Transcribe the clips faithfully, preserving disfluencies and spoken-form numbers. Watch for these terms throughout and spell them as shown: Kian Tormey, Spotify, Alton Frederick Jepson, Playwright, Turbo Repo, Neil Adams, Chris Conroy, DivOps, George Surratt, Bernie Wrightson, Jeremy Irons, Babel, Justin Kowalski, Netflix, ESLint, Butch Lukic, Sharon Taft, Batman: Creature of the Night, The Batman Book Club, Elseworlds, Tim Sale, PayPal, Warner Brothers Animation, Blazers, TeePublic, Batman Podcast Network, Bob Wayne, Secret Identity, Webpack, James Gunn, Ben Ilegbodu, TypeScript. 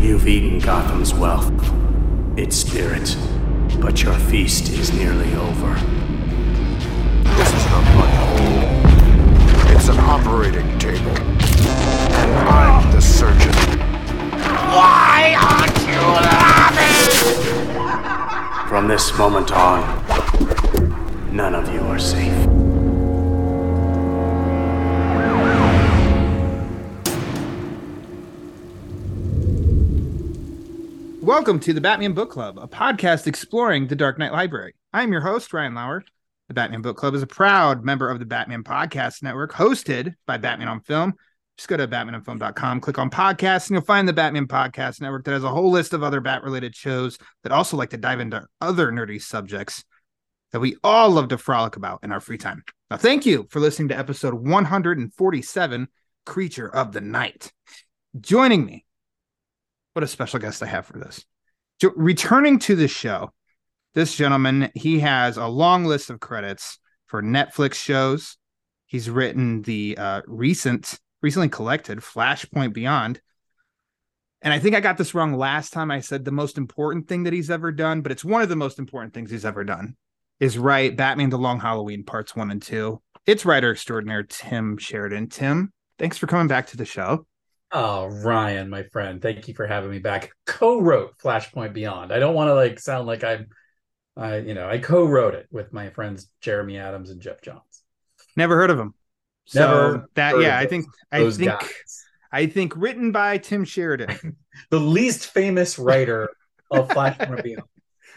You've eaten Gotham's wealth, its spirit, but your feast is nearly over. This is not blood. It's an operating table. And I'm the surgeon. Why aren't you laughing? From this moment on, none of you are safe. Welcome to the Batman Book Club, a podcast exploring the Dark Knight Library. I'm your host, Ryan Lauer. The Batman Book Club is a proud member of the Batman Podcast Network, hosted by Batman on Film. Just go to batman on film dot com, click on podcasts, and you'll find the Batman Podcast Network that has a whole list of other Bat-related shows that also like to dive into other nerdy subjects that we all love to frolic about in our free time. Now, thank you for listening to episode one forty-seven, Creature of the Night. Joining me, what a special guest I have for this. Jo- returning to the show, this gentleman, he has a long list of credits for Netflix shows. He's written the uh, recent, recently collected Flashpoint Beyond. And I think I got this wrong last time. I said the most important thing that he's ever done, but it's one of the most important things he's ever done, is write Batman: The Long Halloween Parts one and two. It's writer extraordinaire Tim Sheridan. Tim, thanks for coming back to the show. Oh, Ryan, my friend, thank you for having me back. Co-wrote Flashpoint Beyond. I don't want to like sound like I'm, I, you know, I co-wrote it with my friends Jeremy Adams and Jeff Johns. Never heard of them. So Never that, yeah, I think, I think, guys. I think written by Tim Sheridan, the least famous writer of Flashpoint Beyond.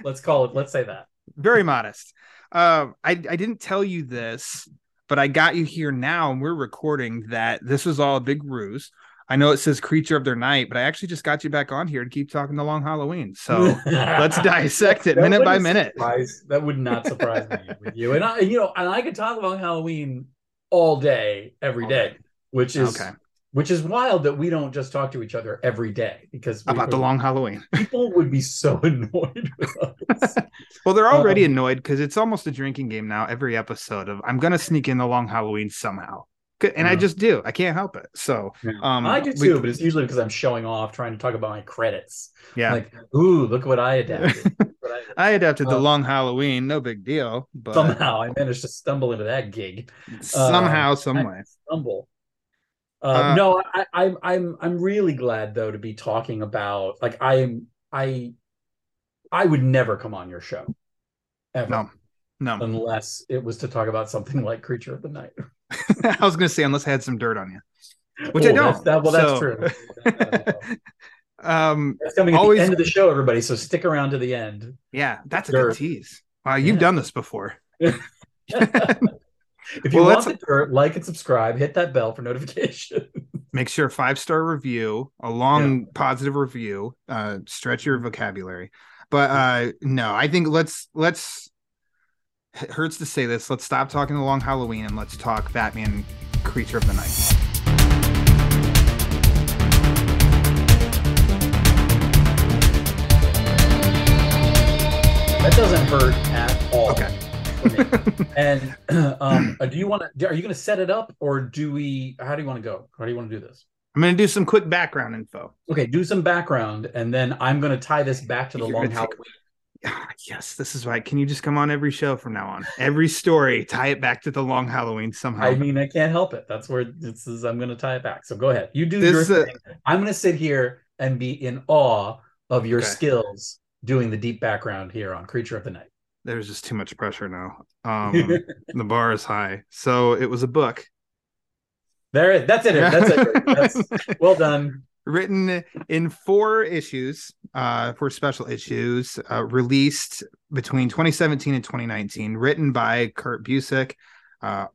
Let's call it. Let's say that. Very modest. Um, I I didn't tell you this, but I got you here now, and we're recording that. This was all a big ruse. I know it says Creature of the Night, but I actually just got you back on here to keep talking the Long Halloween. So let's dissect it minute by minute. Surprise, that would not surprise me with you. And I, you know, and I could talk about Halloween all day, every all day, day, which is okay. Which is wild that we don't just talk to each other every day, because we, about the Long Halloween, people would be so annoyed with us. Well, they're already um, annoyed because it's almost a drinking game now. Every episode of I'm gonna sneak in the Long Halloween somehow. And I just do. I can't help it. So um, I do too, we, but it's usually because I'm showing off, trying to talk about my credits. Yeah. Like, ooh, look what I adapted. What I, adapted. I adapted um, the Long Halloween. No big deal. But somehow I managed to stumble into that gig. Somehow, uh, some way. Stumble. Uh, uh, no, I, I, I'm I'm really glad though to be talking about. Like I I I would never come on your show ever. No. No. Unless it was to talk about something like Creature of the Night. I was going to say, unless I had some dirt on you, which oh, I don't. That's, that, well, that's so true. um, that's coming at always, the end of the show, everybody. So stick around to the end. Yeah, that's dirt. A good tease. Wow, you've yeah. done this before. If you well, want the dirt, like and subscribe, hit that bell for notification. Make sure five-star review, a long yeah. positive review, uh, stretch your vocabulary. But uh, no, I think let's let's. It hurts to say this. Let's stop talking the Long Halloween and let's talk Batman Creature of the Night. That doesn't hurt at all. Okay. And um, do you want to, are you going to set it up or do we, how do you want to go? How do you want to do this? I'm going to do some quick background info. Okay. Do some background. And then I'm going to tie this back to the You're Long Halloween. Take- Yes, this is right. Can you just come on every show from now on? Every story, tie it back to the Long Halloween somehow. I mean, I can't help it. That's where this is. I'm going to tie it back. So go ahead. You do this your thing. A... I'm going to sit here and be in awe of your okay. skills doing the deep background here on Creature of the Night. There's just too much pressure now. Um, the bar is high. So it was a book. There it is. That's it. That's it. That's, well done. Written in four issues, uh, four special issues, uh, released between twenty seventeen and twenty nineteen, written by Kurt Busiek, uh,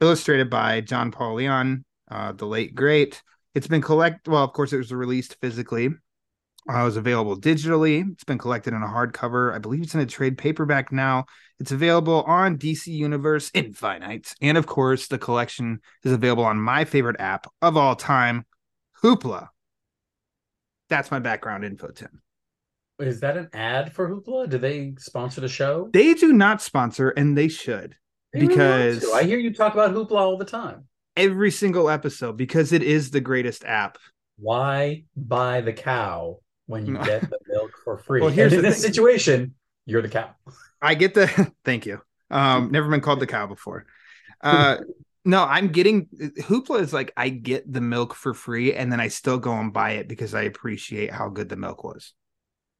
illustrated by John Paul Leon, uh, the late great. It's been collected. Well, of course, it was released physically. Uh, it was available digitally. It's been collected in a hardcover. I believe it's in a trade paperback now. It's available on D C Universe Infinite. And of course, the collection is available on my favorite app of all time, Hoopla. That's my background info, Tim. Is that an ad for Hoopla? Do they sponsor the show? They do not sponsor, and they should. They because really I hear you talk about Hoopla all the time. Every single episode, because it is the greatest app why buy the cow when you get the milk for free? Well, here's and in the this thing. situation, you're the cow. I get the thank you. Um, never been called the cow before. Uh, no, I'm getting Hoopla is like I get the milk for free, and then I still go and buy it because I appreciate how good the milk was.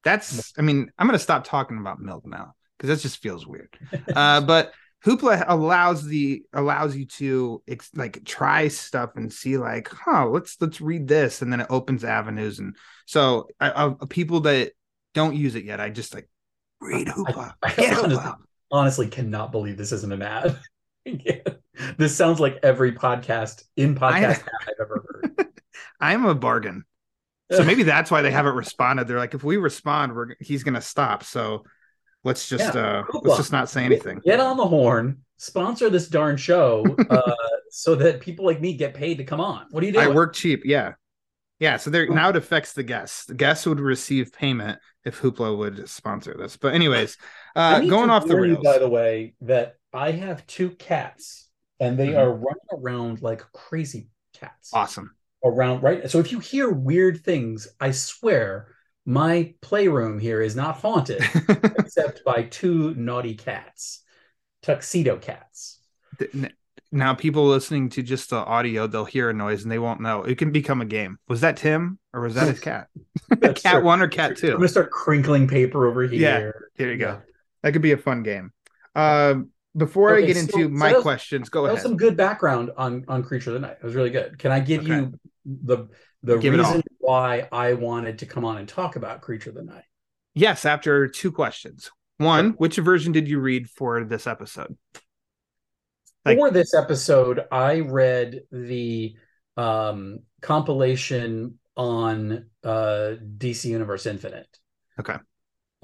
That's, I mean, I'm gonna stop talking about milk now because that just feels weird. Uh, but Hoopla allows the allows you to ex- like try stuff and see like, huh, let's let's read this, and then it opens avenues. And so, I, I, people that don't use it yet, I just like read Hoopla. I, I Get Hoopla. Honestly, cannot believe this isn't an ad. Yeah. This sounds like every podcast in podcast I, ad I've ever heard. I'm a bargain, so maybe that's why they haven't responded. They're like, if we respond, we're he's gonna stop. So. Let's just yeah, uh, let's just not say anything. Get on the horn, sponsor this darn show, uh, so that people like me get paid to come on. What do you do? I work cheap, yeah, yeah. So there now it affects the guests. The guests would receive payment if Hoopla would sponsor this. But anyways, uh, going off the rails. By the way, that I have two cats, and they mm-hmm. are running around like crazy cats. Awesome. Around right. So if you hear weird things, I swear. My playroom here is not haunted except by two naughty cats, tuxedo cats. Now, people listening to just the audio, they'll hear a noise and they won't know. It can become a game. Was that Tim or was that his cat? cat start, one or cat two? I'm going to start crinkling paper over here. Yeah, here you go. That could be a fun game. Uh, before okay, I get so, into so my was, questions, go that ahead. That was some good background on, on Creature of the Night. It was really good. Can I give okay. you the... The Give reason why I wanted to come on and talk about Creature of the Night. Yes, after two questions. One, which version did you read for this episode? Like- for this episode, I read the um, compilation on uh, D C Universe Infinite. Okay.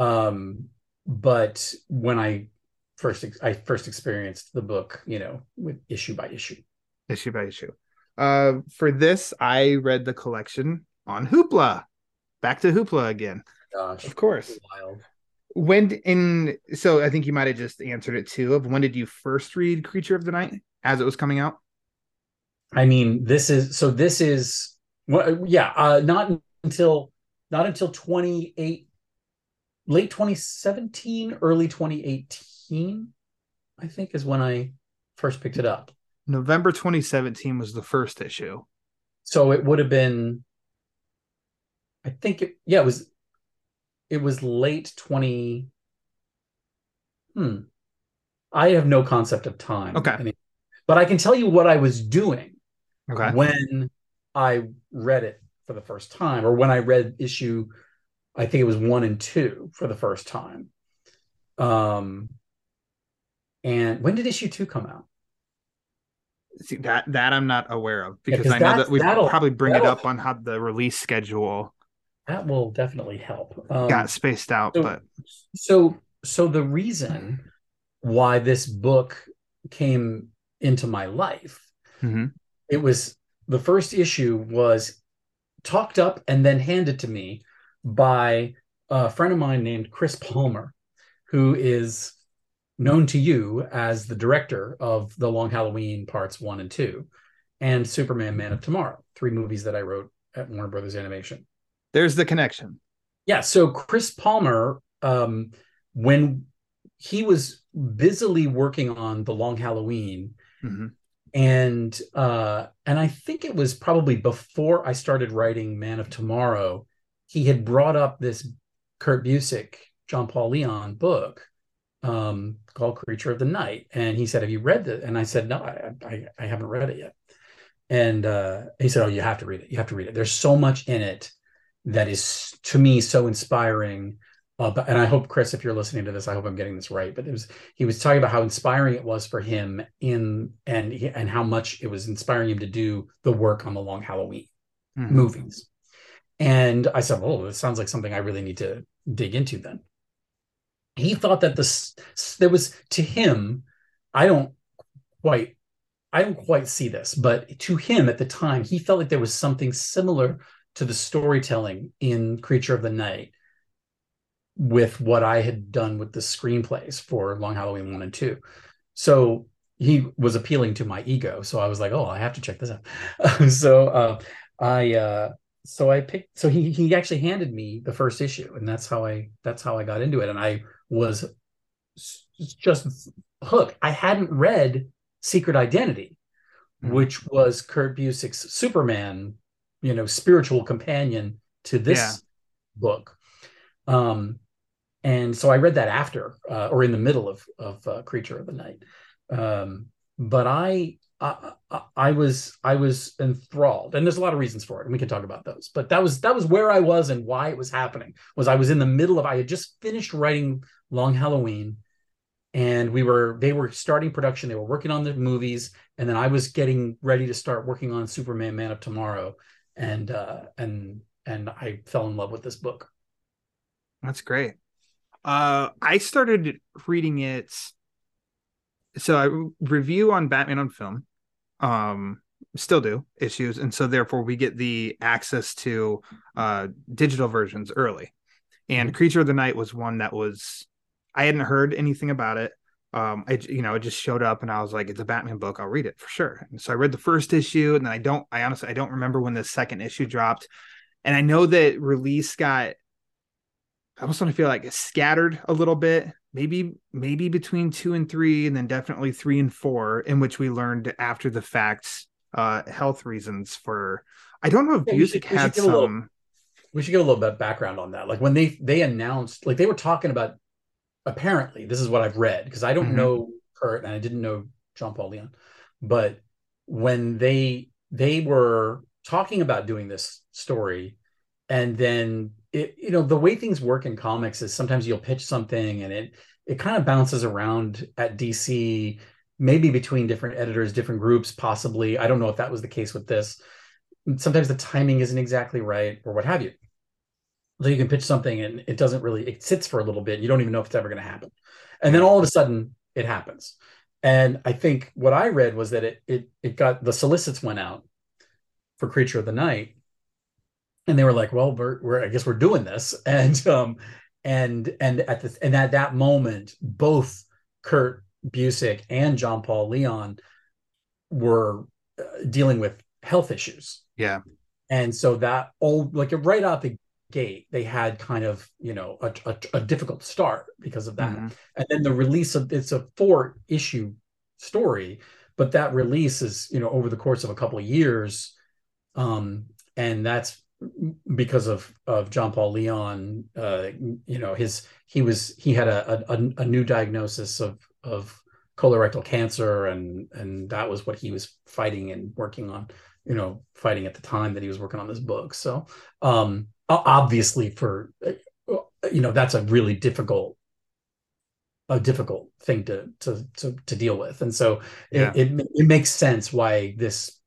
Um, but when I first, ex- I first experienced the book, you know, with issue by issue. Issue by issue. Uh, for this, I read the collection on Hoopla. Back to Hoopla again. Gosh, of course. Wild. When in so I think you might have just answered it too. Of when did you first read Creature of the Night as it was coming out? I mean, this is so. This is well, yeah. Uh, not until not until twenty-eight, late twenty seventeen, early twenty eighteen, I think is when I first picked it up. November twenty seventeen was the first issue. So it would have been, I think, it, yeah, it was it was late twenty. Hmm. I have no concept of time. Okay. I mean, but I can tell you what I was doing okay. when I read it for the first time, or when I read issue, I think it was one and two for the first time. Um. And when did issue two come out? See, that that I'm not aware of because yeah, I know that we probably bring it up on how the release schedule. That will definitely help. Um, got spaced out, so, but so so the reason why this book came into my life, mm-hmm. it was the first issue was talked up and then handed to me by a friend of mine named Chris Palmer, who is known to you as the director of The Long Halloween Parts one and two and Superman: Man of Tomorrow, three movies that I wrote at Warner Brothers Animation. There's the connection. Yeah, so Chris Palmer, um, when he was busily working on The Long Halloween, mm-hmm. and uh, and I think it was probably before I started writing Man of Tomorrow, he had brought up this Kurt Busiek, John Paul Leon book, Um, called Creature of the Night. And he said, have you read this? And I said, no, I, I, I haven't read it yet. And uh, he said, oh, you have to read it. You have to read it. There's so much in it that is, to me, so inspiring. Uh, but, and I hope, Chris, if you're listening to this, I hope I'm getting this right. But it was he was talking about how inspiring it was for him in and, and how much it was inspiring him to do the work on the Long Halloween mm-hmm. movies. And I said, oh, this sounds like something I really need to dig into then. He thought that this there was to him. I don't quite, I don't quite see this, but to him at the time, he felt like there was something similar to the storytelling in Creature of the Night with what I had done with the screenplays for Long Halloween one and two. So he was appealing to my ego. So I was like, oh, I have to check this out. so uh, I uh, so I picked, so he, he actually handed me the first issue, and that's how I, that's how I got into it. And I was just hooked. I hadn't read Secret Identity, mm-hmm. which was Kurt Busiek's Superman, you know, spiritual companion to this yeah. book. Um, and so I read that after, uh, or in the middle of, of uh, Creature of the Night. Um, but I, I, I was, I was enthralled, and there's a lot of reasons for it, and we can talk about those, but that was, that was where I was and why it was happening. Was I was in the middle of, I had just finished writing Long Halloween, and we were, they were starting production. They were working on the movies. And then I was getting ready to start working on Superman, Man of Tomorrow. And, uh, and, and I fell in love with this book. That's great. Uh, I started reading it. So I review on Batman on Film, um, still do issues. And so therefore we get the access to uh, digital versions early. And Creature of the Night was one that was, I hadn't heard anything about it. Um, I, you know, it just showed up and I was like, it's a Batman book. I'll read it for sure. And so I read the first issue, and then I don't, I honestly, I don't remember when the second issue dropped. And I know that release got, I almost want to feel like it's scattered a little bit, maybe, maybe between two and three, and then definitely three and four, in which we learned after the fact, uh, health reasons for, I don't know if yeah, Busiek had some. Little, we should give a little bit of background on that. Like when they, they announced, like they were talking about, apparently this is what I've read, because I don't mm-hmm. know Kurt, and I didn't know John Paul Leon, but when they, they were talking about doing this story, and then it, you know, the way things work in comics is sometimes you'll pitch something and it, it kind of bounces around at D C, maybe between different editors, different groups, possibly. I don't know if that was the case with this. Sometimes the timing isn't exactly right or what have you. So you can pitch something and it doesn't really, it sits for a little bit. You don't even know if it's ever going to happen. And then all of a sudden it happens. And I think what I read was that it, it, it got, the solicits went out for Creature of the Night. And they were like, well, we're, we're, I guess we're doing this. And, um, and, and at the, and at that moment, both Kurt Busiek and John Paul Leon were uh, dealing with health issues. Yeah. And so that all, like right out the gate, they had kind of, you know, a, a, a difficult start because of that. Mm-hmm. And then the release of, it's a four issue story, but that release is, you know, over the course of a couple of years. Um, and that's, because of of John Paul Leon, uh, you know, his he was he had a, a a new diagnosis of of colorectal cancer, and and that was what he was fighting and working on, you know, fighting at the time that he was working on this book. So um, obviously, for you know, that's a really difficult a difficult thing to to to, to deal with, and so yeah. it, it it makes sense why this,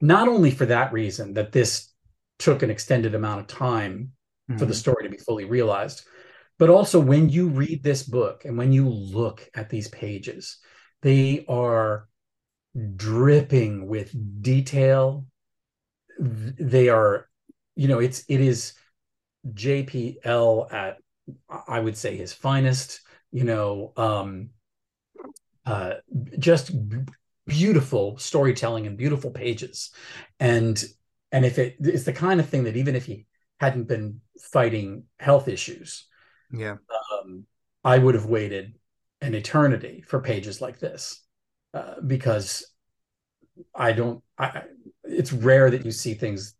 not only for that reason that this took an extended amount of time mm-hmm. for the story to be fully realized. But also when you read this book and when you look at these pages, they are dripping with detail. They are, you know, it's, it is J P L at, I would say, his finest, you know, um, uh, just beautiful storytelling and beautiful pages. And, And if it, it's the kind of thing that even if he hadn't been fighting health issues, yeah, um, I would have waited an eternity for pages like this, uh, because I don't. I, it's rare that you see things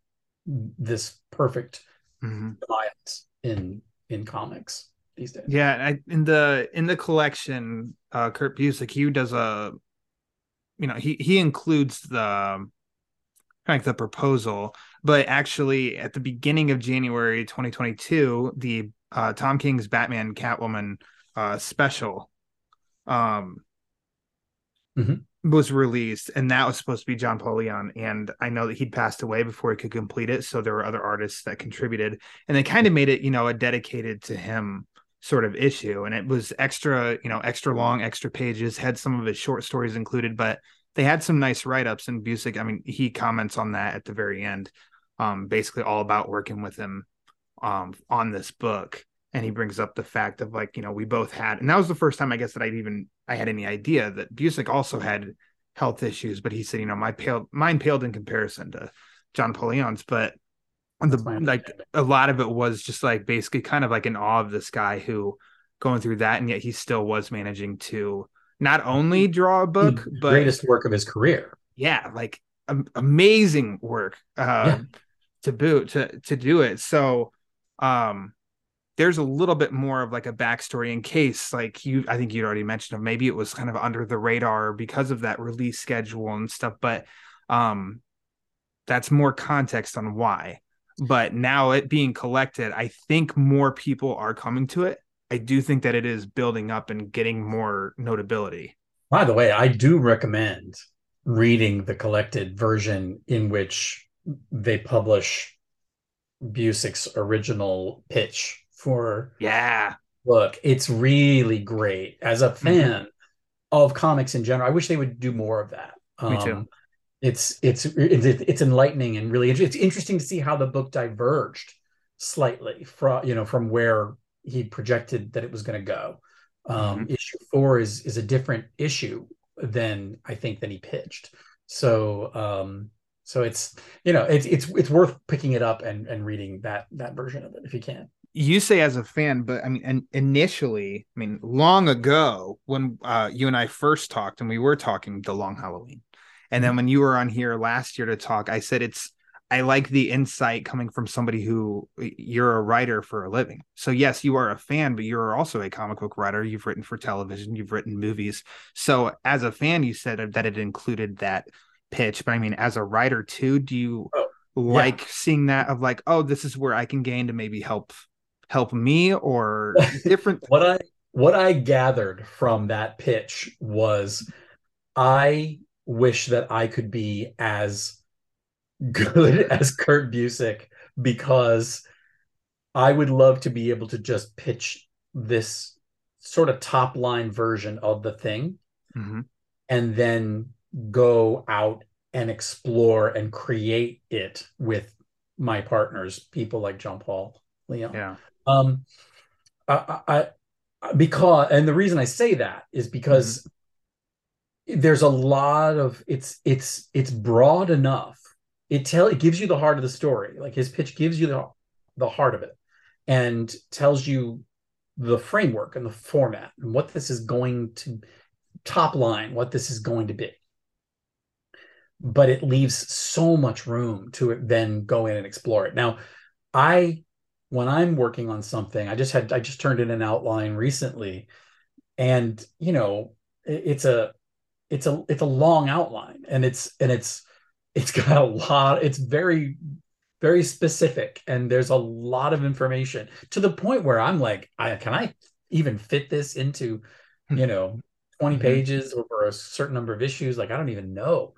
this perfect mm-hmm. in in comics these days. Yeah, I, in the in the collection, uh, Kurt Busiek, he does a, you know, he he includes the. Like the proposal, but actually at the beginning of January twenty twenty-two, the uh, Tom King's Batman Catwoman uh, special um, mm-hmm. was released, and that was supposed to be John Paul Leon. And I know that he'd passed away before he could complete it, so there were other artists that contributed, and they kind of made it, you know, a dedicated to him sort of issue. And it was extra, you know, extra long, extra pages, had some of his short stories included, but they had some nice write-ups, and Busiek, I mean, he comments on that at the very end, um, basically all about working with him um, on this book. And he brings up the fact of, like, you know, we both had, and that was the first time, I guess, that I'd even, I had any idea that Busiek also had health issues, but he said, you know, my paled, mine paled in comparison to John Paul Leon's, but the like a lot of it was just like basically kind of like in awe of this guy who going through that, and yet he still was managing to not only draw a book, the but greatest work of his career. Yeah, like um, amazing work uh, yeah. to boot to to do it. So um, there's a little bit more of like a backstory in case, like you, I think you'd already mentioned, maybe it was kind of under the radar because of that release schedule and stuff. But um, that's more context on why. But now it being collected, I think more people are coming to it. I do think that it is building up and getting more notability. By the way, I do recommend reading the collected version in which they publish Busiek's original pitch for. Yeah. Look, it's really great. As a fan mm-hmm. of comics in general, I wish they would do more of that. Me um, too. It's it's it's enlightening and really it's interesting to see how the book diverged slightly from you know from where he projected that it was going to go. Um, mm-hmm. Issue four is is a different issue than I think than he pitched. So um, so it's you know it's it's it's worth picking it up and and reading that that version of it if you can. You say as a fan, but I mean, initially, I mean, long ago when uh, you and I first talked and we were talking The Long Halloween. And then when you were on here last year to talk, I said, it's, I like the insight coming from somebody who you're a writer for a living. So yes, you are a fan, but you're also a comic book writer. You've written for television, you've written movies. So as a fan, you said that it included that pitch, but I mean, as a writer too, do you oh, like yeah. seeing that of like, oh, this is where I can gain to maybe help, help me or different. What I, what I gathered from that pitch was I wish that I could be as good as Kurt Busiek, because I would love to be able to just pitch this sort of top line version of the thing mm-hmm. and then go out and explore and create it with my partners, people like John Paul Leon. Yeah. Um, I, I, I because, and the reason I say that is because mm-hmm. there's a lot of it's it's it's broad enough. It tell it gives you the heart of the story. Like his pitch gives you the the heart of it and tells you the framework and the format and what this is going to top line, what this is going to be. But it leaves so much room to it then go in and explore it. Now, I when I'm working on something, I just had I just turned in an outline recently, and you know, it, it's a It's a it's a long outline, and it's and it's it's got a lot. It's very very specific, and there's a lot of information to the point where I'm like, I can I even fit this into, you know, twenty pages over a certain number of issues? Like I don't even know,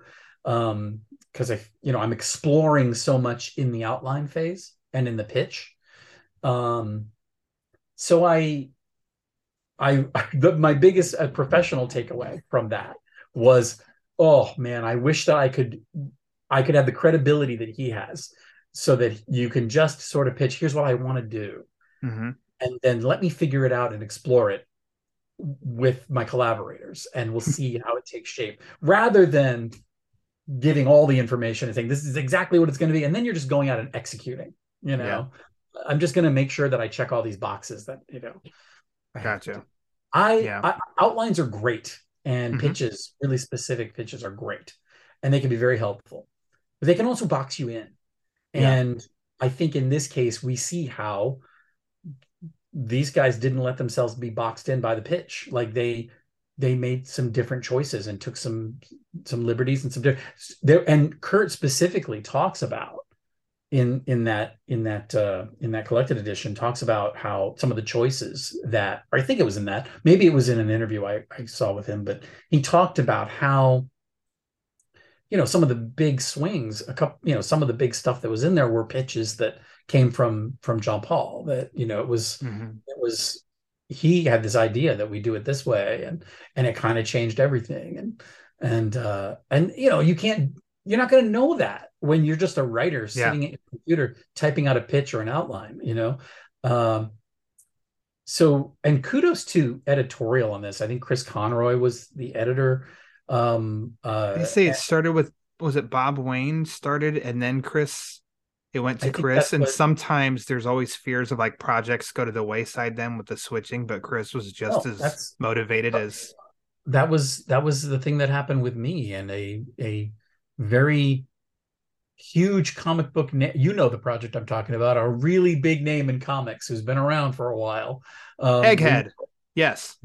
um, because I you know I'm exploring so much in the outline phase and in the pitch, um, so I I the, my biggest uh, professional takeaway from that was, oh man, I wish that I could I could have the credibility that he has so that you can just sort of pitch, here's what I want to do. Mm-hmm. And then let me figure it out and explore it with my collaborators and we'll see how it takes shape, rather than giving all the information and saying, this is exactly what it's going to be. And then you're just going out and executing, you know, yeah. I'm just going to make sure that I check all these boxes that, you know, I gotcha. have to. I, yeah. I outlines are great. And mm-hmm. pitches, really specific pitches are great. And they can be very helpful. But they can also box you in. Yeah. And I think in this case, we see how these guys didn't let themselves be boxed in by the pitch. Like they they made some different choices and took some some liberties and some different. And Kurt specifically talks about in in that in that uh, in that collected edition talks about how some of the choices that, or I think it was in that, maybe it was in an interview I, I saw with him, but he talked about how, you know, some of the big swings, a couple, you know, some of the big stuff that was in there were pitches that came from from John Paul. That you know it was mm-hmm. it was he had this idea that we do it this way, and and it kind of changed everything, and and uh, and you know you can't. You're not going to know that when you're just a writer sitting yeah. at your computer typing out a pitch or an outline, you know? Um, so, and kudos to editorial on this. I think Chris Conroy was the editor. Um, uh, they say it started with, was it Bob Wayne started and then Chris It went to Chris, and what... sometimes there's always fears of like projects go to the wayside then with the switching, but Chris was just oh, as that's... motivated oh. as that was that was the thing that happened with me and a a very huge comic book na- you know the project I'm talking about, a really big name in comics who's been around for a while. Um, Egghead. We... Yes.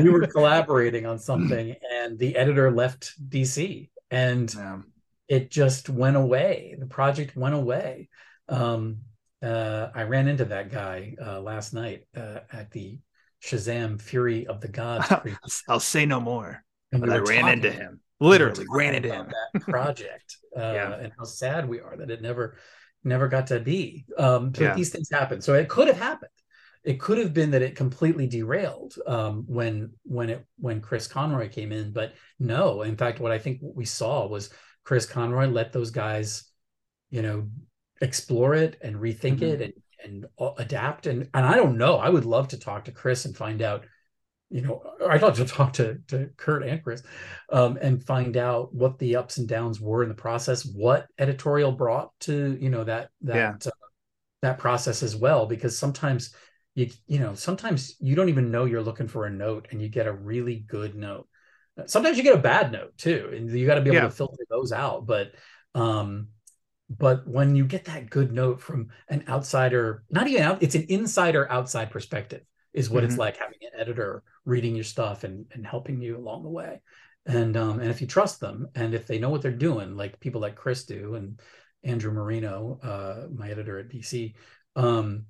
We were collaborating on something and the editor left D C and yeah. it just went away. The project went away. Um, uh, I ran into that guy uh, last night uh, at the Shazam Fury of the Gods. I'll, I'll say no more. And but we I ran talking, into him. Literally we ran into him. That project uh, yeah. and how sad we are that it never, never got to be. Um, so yeah. these things happen. So it could have happened. It could have been that it completely derailed um, when when it when Chris Conroy came in, but no. In fact, what I think we saw was Chris Conroy let those guys, you know, explore it and rethink mm-hmm. it and and adapt. And and I don't know. I would love to talk to Chris and find out. You know, I'd love to talk to to Kurt and Chris um, and find out what the ups and downs were in the process. What editorial brought to you know that that yeah. uh, that process as well, because sometimes. You you know, sometimes you don't even know you're looking for a note and you get a really good note. Sometimes you get a bad note too, and you got to be able yeah. to filter those out. But um, but when you get that good note from an outsider, not even out, it's an insider outside perspective is what mm-hmm. it's like having an editor reading your stuff and, and helping you along the way. And um, and if you trust them and if they know what they're doing, like people like Chris do and Andrew Marino, uh, my editor at D C, um,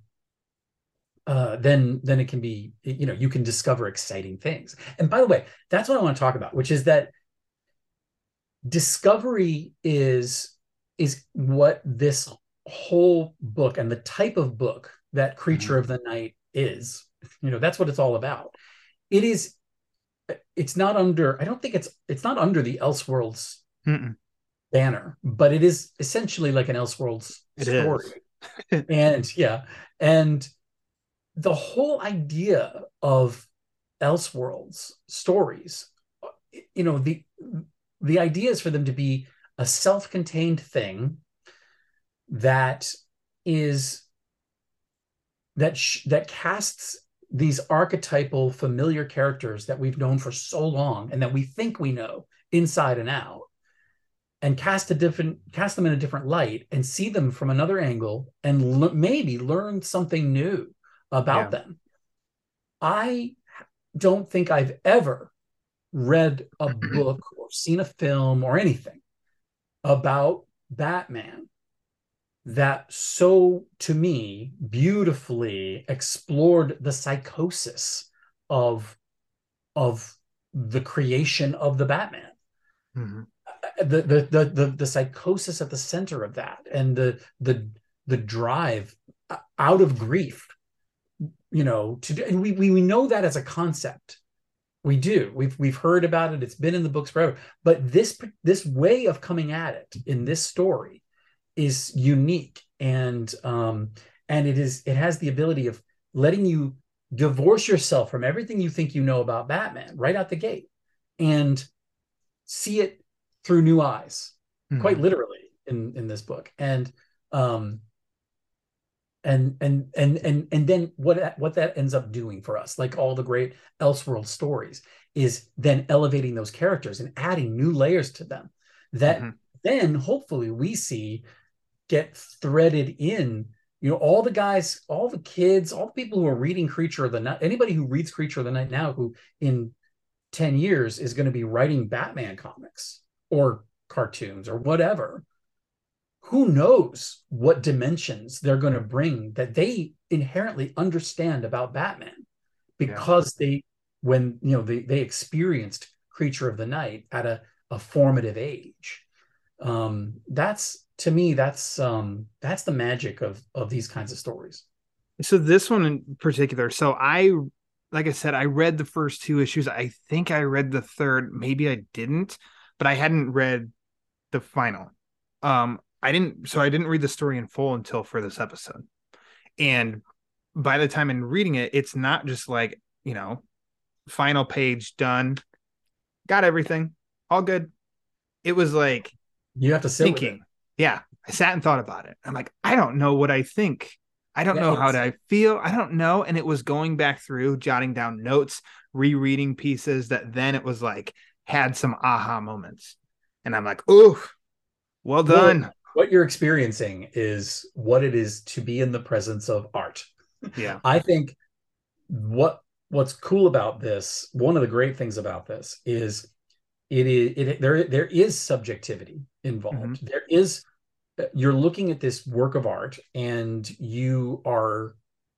Uh, then then it can be, you know, you can discover exciting things. And by the way, that's what I want to talk about, which is that discovery is is what this whole book and the type of book that Creature of the Night is. You know, that's what it's all about. It is, it's not under, I don't think it's, it's not under the Elseworlds Mm-mm. banner, but it is essentially like an Elseworlds it story. and yeah, and the whole idea of Elseworlds stories, you know, the the idea is for them to be a self-contained thing that is that sh- that casts these archetypal familiar characters that we've known for so long and that we think we know inside and out, and cast a different cast them in a different light and see them from another angle and l- maybe learn something new about yeah. them. I don't think I've ever read a book or seen a film or anything about Batman that so, to me, beautifully explored the psychosis of, of the creation of the Batman. Mm-hmm. The, the, the, the, the psychosis at the center of that and the, the, the drive out of grief, you know, to do, and we, we we know that as a concept, we do. We've we've heard about it. It's been in the books forever. But this this way of coming at it in this story is unique, and um and it is it has the ability of letting you divorce yourself from everything you think you know about Batman right out the gate, and see it through new eyes, mm-hmm. quite literally in in this book, and um. And and and and and then what what that ends up doing for us, like all the great Elseworld stories, is then elevating those characters and adding new layers to them that mm-hmm. then hopefully we see get threaded in. You know, all the guys, all the kids, all the people who are reading Creature of the Night, anybody who reads Creature of the Night now, who in ten years is going to be writing Batman comics or cartoons or whatever. Who knows what dimensions they're going to bring that they inherently understand about Batman, because yeah. they, when, you know, they, they experienced Creature of the Night at a, a formative age. Um, that's, to me, that's, um, that's the magic of, of these kinds of stories. So this one in particular, so I, like I said, I read the first two issues. I think I read the third, maybe I didn't, but I hadn't read the final. Um, I didn't, so I didn't read the story in full until for this episode. And by the time in reading it, it's not just like, you know, final page done, got everything, all good. It was like, you have to sit thinking, with it. Yeah. I sat and thought about it. I'm like, I don't know what I think. I don't right. know how I feel. I don't know. And it was going back through, jotting down notes, rereading pieces that then it was like, had some aha moments. And I'm like, ooh, well done. Well, what you're experiencing is what it is to be in the presence of art. Yeah. I think what what's cool about this, one of the great things about this is it is it, there there is subjectivity involved. Mm-hmm. There is, you're looking at this work of art and you are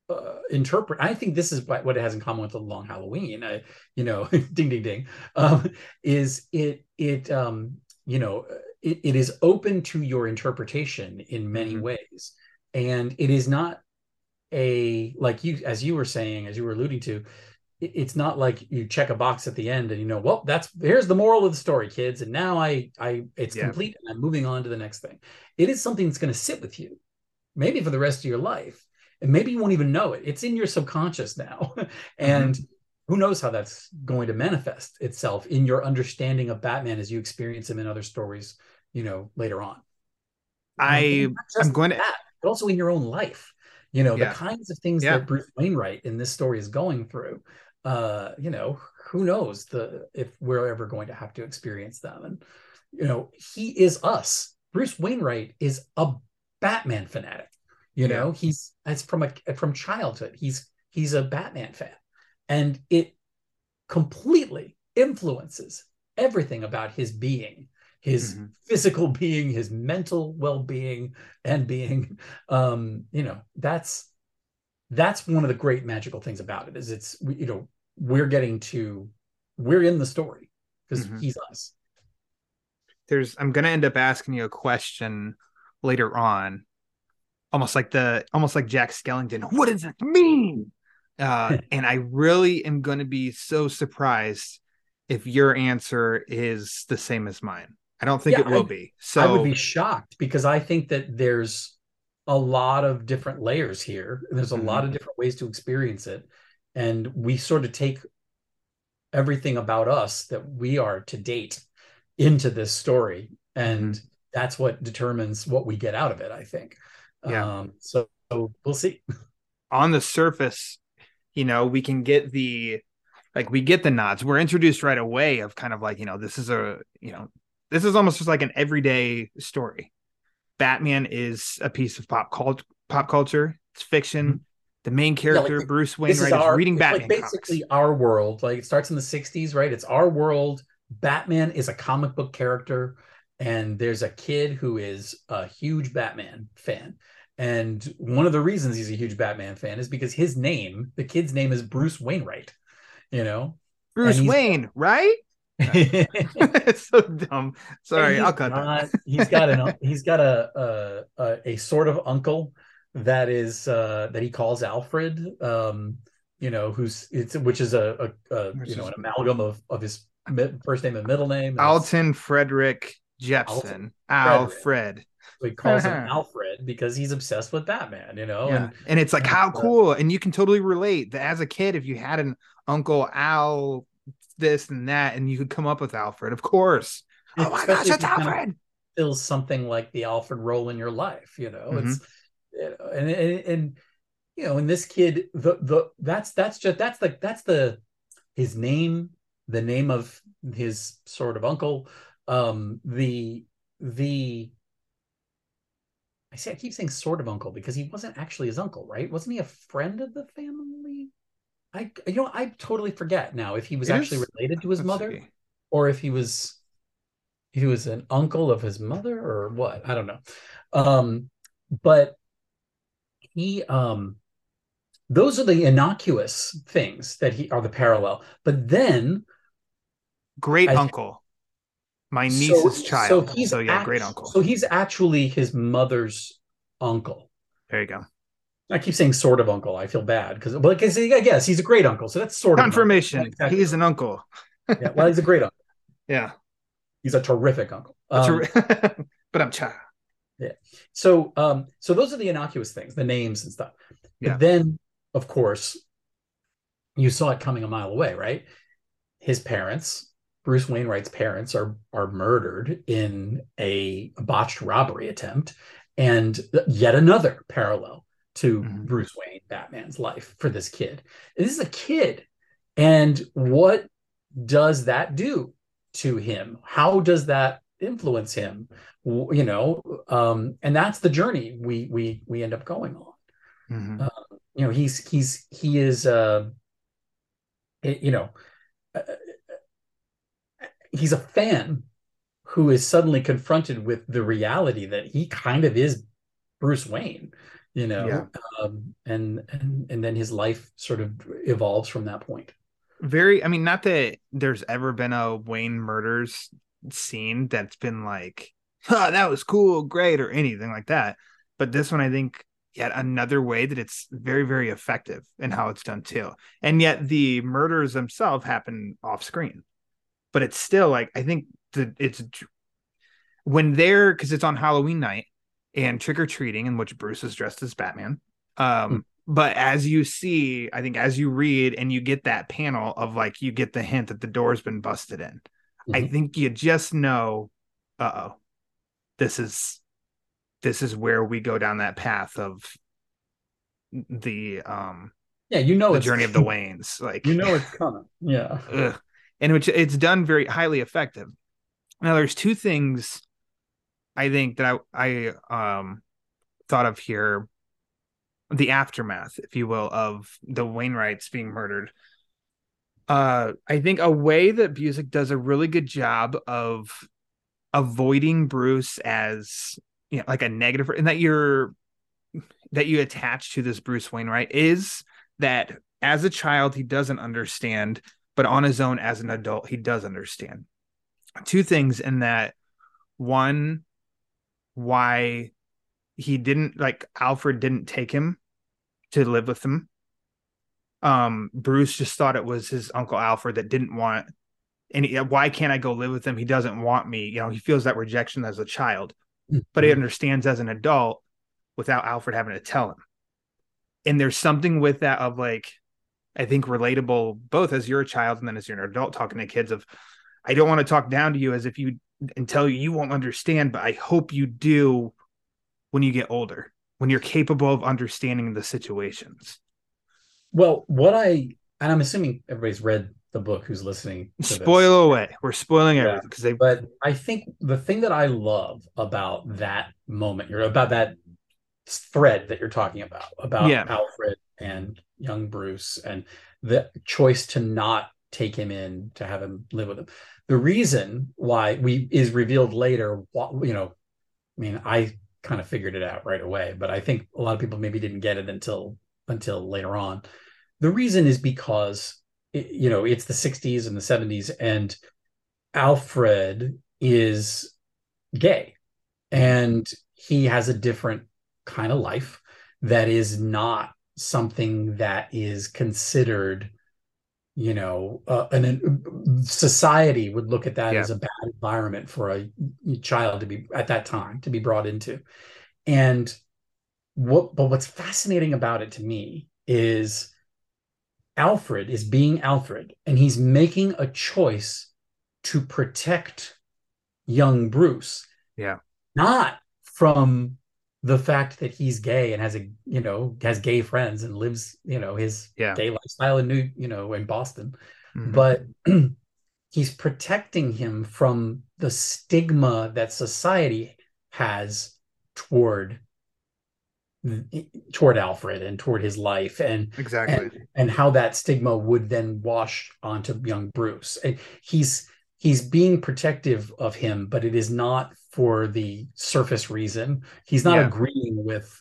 uh, interpret. I think this is what it has in common with The Long Halloween. I, you know, ding, ding, ding, um, is it, it, um, you know, it, it is open to your interpretation in many mm-hmm. ways. And it is not a, like you, as you were saying, as you were alluding to, it, it's not like you check a box at the end and you know, well, that's, here's the moral of the story, kids. And now I, I, it's yeah. complete and I'm moving on to the next thing. It is something that's going to sit with you maybe for the rest of your life. And maybe you won't even know it. It's in your subconscious now. And mm-hmm. who knows how that's going to manifest itself in your understanding of Batman as you experience him in other stories, you know, later on. I, I'm going to that, but also in your own life, you know, yeah. the kinds of things yeah. that Bruce Wainwright in this story is going through, uh, you know, who knows the, if we're ever going to have to experience them. And, you know, he is us. Bruce Wainwright is a Batman fanatic. You know, yeah. he's it's from a from childhood. He's he's a Batman fan, and it completely influences everything about his being, his mm-hmm. physical being, his mental well-being and being. Um, you know, that's that's one of the great magical things about it is it's you know we're getting to we're in the story because mm-hmm. he's us. There's I'm gonna end up asking you a question later on. Almost like the, almost like Jack Skellington. What does that mean? Uh, and I really am going to be so surprised if your answer is the same as mine. I don't think yeah, it will I, be. So I would be shocked because I think that there's a lot of different layers here. There's a mm-hmm. lot of different ways to experience it, and we sort of take everything about us that we are to date into this story, and mm-hmm. that's what determines what we get out of it, I think. Yeah. Um, so, so we'll see. On the surface, you know, we can get the, like we get the nods. We're introduced right away of kind of like, you know, this is a, you know, this is almost just like an everyday story. Batman is a piece of pop culture, pop culture. It's fiction. Mm-hmm. The main character, yeah, like, Bruce Wainwright, is, our, is reading Batman. Like basically comics. Our world, like it starts in the sixties, right? It's our world. Batman is a comic book character. And there's a kid who is a huge Batman fan. And one of the reasons he's a huge Batman fan is because his name, the kid's name is Bruce Wainwright, you know? Bruce Wayne, right? It's so dumb. Sorry, I'll cut not, that. He's got an, he's got a, a, a sort of uncle that is, uh, that he calls Alfred, um, you know, who's it's, which is a, a, a you know, an amalgam of, of his first name and middle name. Alton Frederick Jepson, Alfred. So he calls him Alfred because he's obsessed with Batman, you know. Yeah. And, and it's like, and how cool! And you can totally relate that as a kid, if you had an uncle Al, this and that, and you could come up with Alfred, of course. Oh my gosh, that's Alfred! Kind of feels something like the Alfred role in your life, you know. Mm-hmm. It's you know, and, and and you know, and this kid, the the that's that's just that's like that's the his name, the name of his sort of uncle. Um, the, the, I say, I keep saying sort of uncle because he wasn't actually his uncle, right? Wasn't he a friend of the family? I, you know, I totally forget now if he was yes. actually related to his Let's mother see. Or if he was, he was an uncle of his mother or what? I don't know. Um, but he, um, those are the innocuous things that he are the parallel, but then great I, uncle. My niece's so, child. So, he's so yeah, act- great uncle. So he's actually his mother's uncle. There you go. I keep saying sort of uncle. I feel bad because, well, because I guess he's a great uncle. So that's sort confirmation. Of confirmation. He's an uncle. Yeah. Well, he's a great uncle. Yeah. He's a terrific uncle. Um, ter- but I'm child. Yeah. So, um, so those are the innocuous things, the names and stuff. Yeah. But then, of course, you saw it coming a mile away, right? His parents Bruce Wainwright's parents are are murdered in a botched robbery attempt, and yet another parallel to mm-hmm. Bruce Wayne, Batman's life for this kid. And this is a kid, and what does that do to him? How does that influence him? You know, um, and that's the journey we we we end up going on. Mm-hmm. Uh, you know, he's he's he is, uh, you know. Uh, He's a fan who is suddenly confronted with the reality that he kind of is Bruce Wayne, you know, yeah. um, and, and and then his life sort of evolves from that point. Very, I mean, not that there's ever been a Wayne murders scene that's been like, oh, that was cool, great, or anything like that. But this one, I think, yet another way that it's very, very effective in how it's done too. And yet the murders themselves happen off screen. But it's still like, I think that it's when they're, because it's on Halloween night and trick or treating, in which Bruce is dressed as Batman. Um, mm-hmm. But as you see, I think as you read and you get that panel of like, you get the hint that the door's been busted in. Mm-hmm. I think you just know, uh-oh, this is, this is where we go down that path of the, um, yeah, you know, the it's, journey of the Waynes. Like, you know, it's coming. Yeah. Ugh. And which it's done very highly effective. Now, there's two things I think that I, I um, thought of here. The aftermath, if you will, of the Wainwrights being murdered. Uh, I think a way that Busiek does a really good job of avoiding Bruce as, you know, like a negative, and that you're that you attach to this Bruce Wainwright is that as a child, he doesn't understand. But on his own, as an adult, he does understand two things in that. One, why he didn't, like, Alfred didn't take him to live with him. Um, Bruce just thought it was his Uncle Alfred that didn't want any. Why can't I go live with him? He doesn't want me. You know, he feels that rejection as a child, mm-hmm. but he understands as an adult without Alfred having to tell him. And there's something with that of like, I think relatable both as you're a child and then as you're an adult talking to kids of, I don't want to talk down to you as if you until you, you won't understand, but I hope you do when you get older, when you're capable of understanding the situations. Well, what I, and I'm assuming everybody's read the book who's listening. To Spoil this. Away. We're spoiling yeah, everything. They... But I think the thing that I love about that moment, you're about that thread that you're talking about, about yeah. Alfred and young Bruce and the choice to not take him in, to have him live with him. The reason why we is revealed later, you know, I mean, I kind of figured it out right away, but I think a lot of people maybe didn't get it until, until later on. The reason is because, it, you know, it's the sixties and the seventies and Alfred is gay and he has a different kind of life that is not something that is considered, you know, uh, an, an society would look at that yeah. as a bad environment for a child to be at that time to be brought into. And what, but what's fascinating about it to me is Alfred is being Alfred and he's making a choice to protect young Bruce. Yeah. Not from the fact that he's gay and has a, you know, has gay friends and lives, you know, his yeah. gay lifestyle in New, you know, in Boston, mm-hmm. but he's protecting him from the stigma that society has toward, toward Alfred and toward his life and exactly and, and how that stigma would then wash onto young Bruce. And he's, he's being protective of him, but it is not for the surface reason. He's not yeah. agreeing with,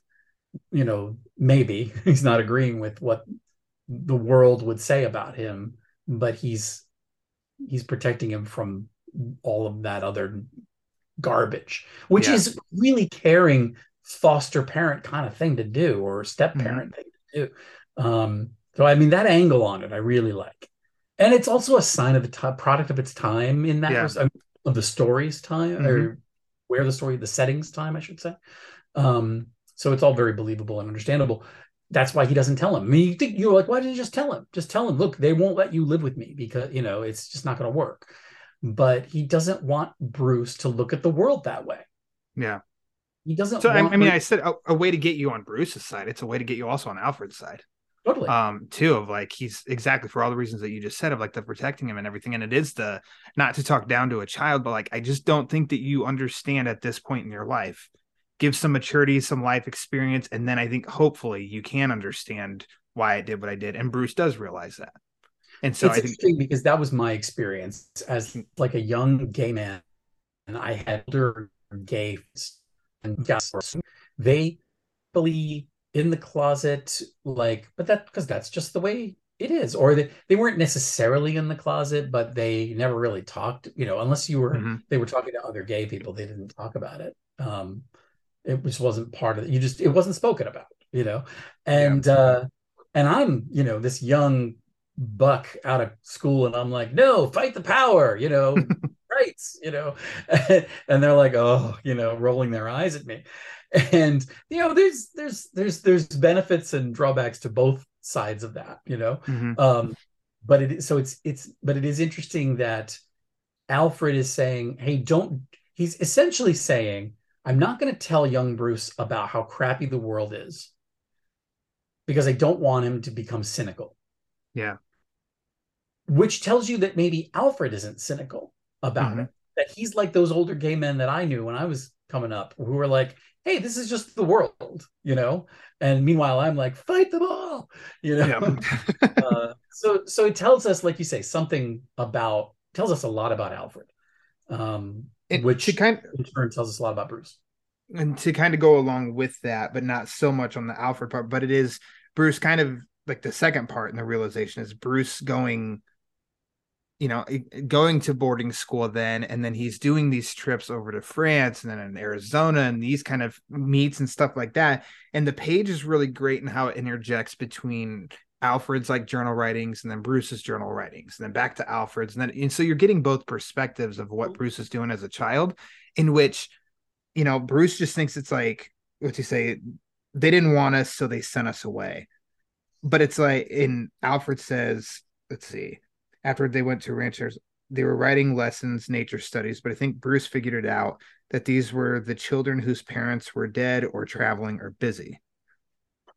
you know, maybe he's not agreeing with what the world would say about him, but he's, he's protecting him from all of that other garbage, which yeah. is really caring foster parent kind of thing to do, or step parent mm-hmm. thing to do. Um, so, I mean, that angle on it, I really like. And it's also a sign of the t- product of its time in that yeah. I mean, of the story's time mm-hmm. or where the story, the setting's time, I should say. Um, so it's all very believable and understandable. That's why he doesn't tell him. I mean, you think you're like, why didn't you just tell him? Just tell him, look, they won't let you live with me because, you know, it's just not going to work. but he doesn't want Bruce to look at the world that way. Yeah. He doesn't. So, want I mean, Bruce- I said a, a way to get you on Bruce's side. It's a way to get you also on Alfred's side. Totally. Um, too, of like, he's exactly for all the reasons that you just said, of like the protecting him and everything. And it is the, not to talk down to a child, but like, I just don't think that you understand at this point in your life. Give some maturity, some life experience. And then I think hopefully you can understand why I did what I did. And Bruce does realize that. And so it's I think interesting because that was my experience as like a young gay man. And I had older gay and guys. They believe in the closet, like, but that, because that's just the way it is. Or they, they weren't necessarily in the closet, but they never really talked, you know, unless you were, mm-hmm. they were talking to other gay people. They didn't talk about it. Um, it just wasn't part of it. You just, it wasn't spoken about, you know? And, yeah. uh, and I'm, you know, this young buck out of school, and I'm like, no, fight the power, you know, rights, you know? And they're like, oh, you know, rolling their eyes at me. And, you know, there's, there's, there's, there's benefits and drawbacks to both sides of that, you know? Mm-hmm. Um, but it, so it's, it's, but it is interesting that Alfred is saying, hey, don't, he's essentially saying, I'm not going to tell young Bruce about how crappy the world is because I don't want him to become cynical. Yeah. Which tells you that maybe Alfred isn't cynical about mm-hmm. it. That he's like those older gay men that I knew when I was coming up who were like, hey, this is just the world, you know? And meanwhile, I'm like, fight them all, you know? Yeah. uh, so, so it tells us, like you say, something about, tells us a lot about Alfred. Um, And which to kind of, in turn tells us a lot about Bruce. And to kind of go along with that, but not so much on the Alfred part, but it is Bruce kind of like the second part in the realization is Bruce going, you know, going to boarding school then, and then he's doing these trips over to France and then in Arizona and these kind of meets and stuff like that. And the page is really great in how it interjects between Alfred's like journal writings and then Bruce's journal writings and then back to Alfred's. And then, and so you're getting both perspectives of what Bruce is doing as a child, in which, you know, Bruce just thinks it's like, what's he say? They didn't want us, so they sent us away. But it's like, in Alfred says, let's see, after they went to ranchers, they were writing lessons, nature studies, but I think Bruce figured it out that these were the children whose parents were dead or traveling or busy.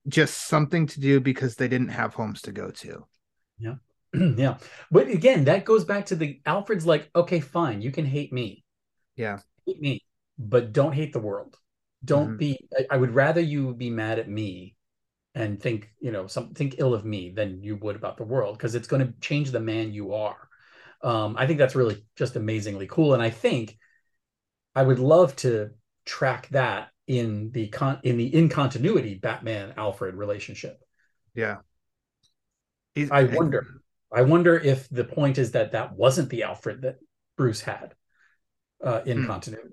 Just something to do because they didn't have homes to go to. Yeah. Yeah. But again, that goes back to the Alfred's like, okay, fine. You can hate me. Yeah. Hate me, but don't hate the world. Don't mm-hmm. be, I, I would rather you be mad at me and think, you know, some, think ill of me than you would about the world. Cause it's going to change the man you are. Um, I think that's really just amazingly cool. And I think I would love to track that in the con in the in continuity Batman Alfred relationship. Yeah. He's, I wonder, I wonder if the point is that that wasn't the Alfred that Bruce had uh, in mm. continuity,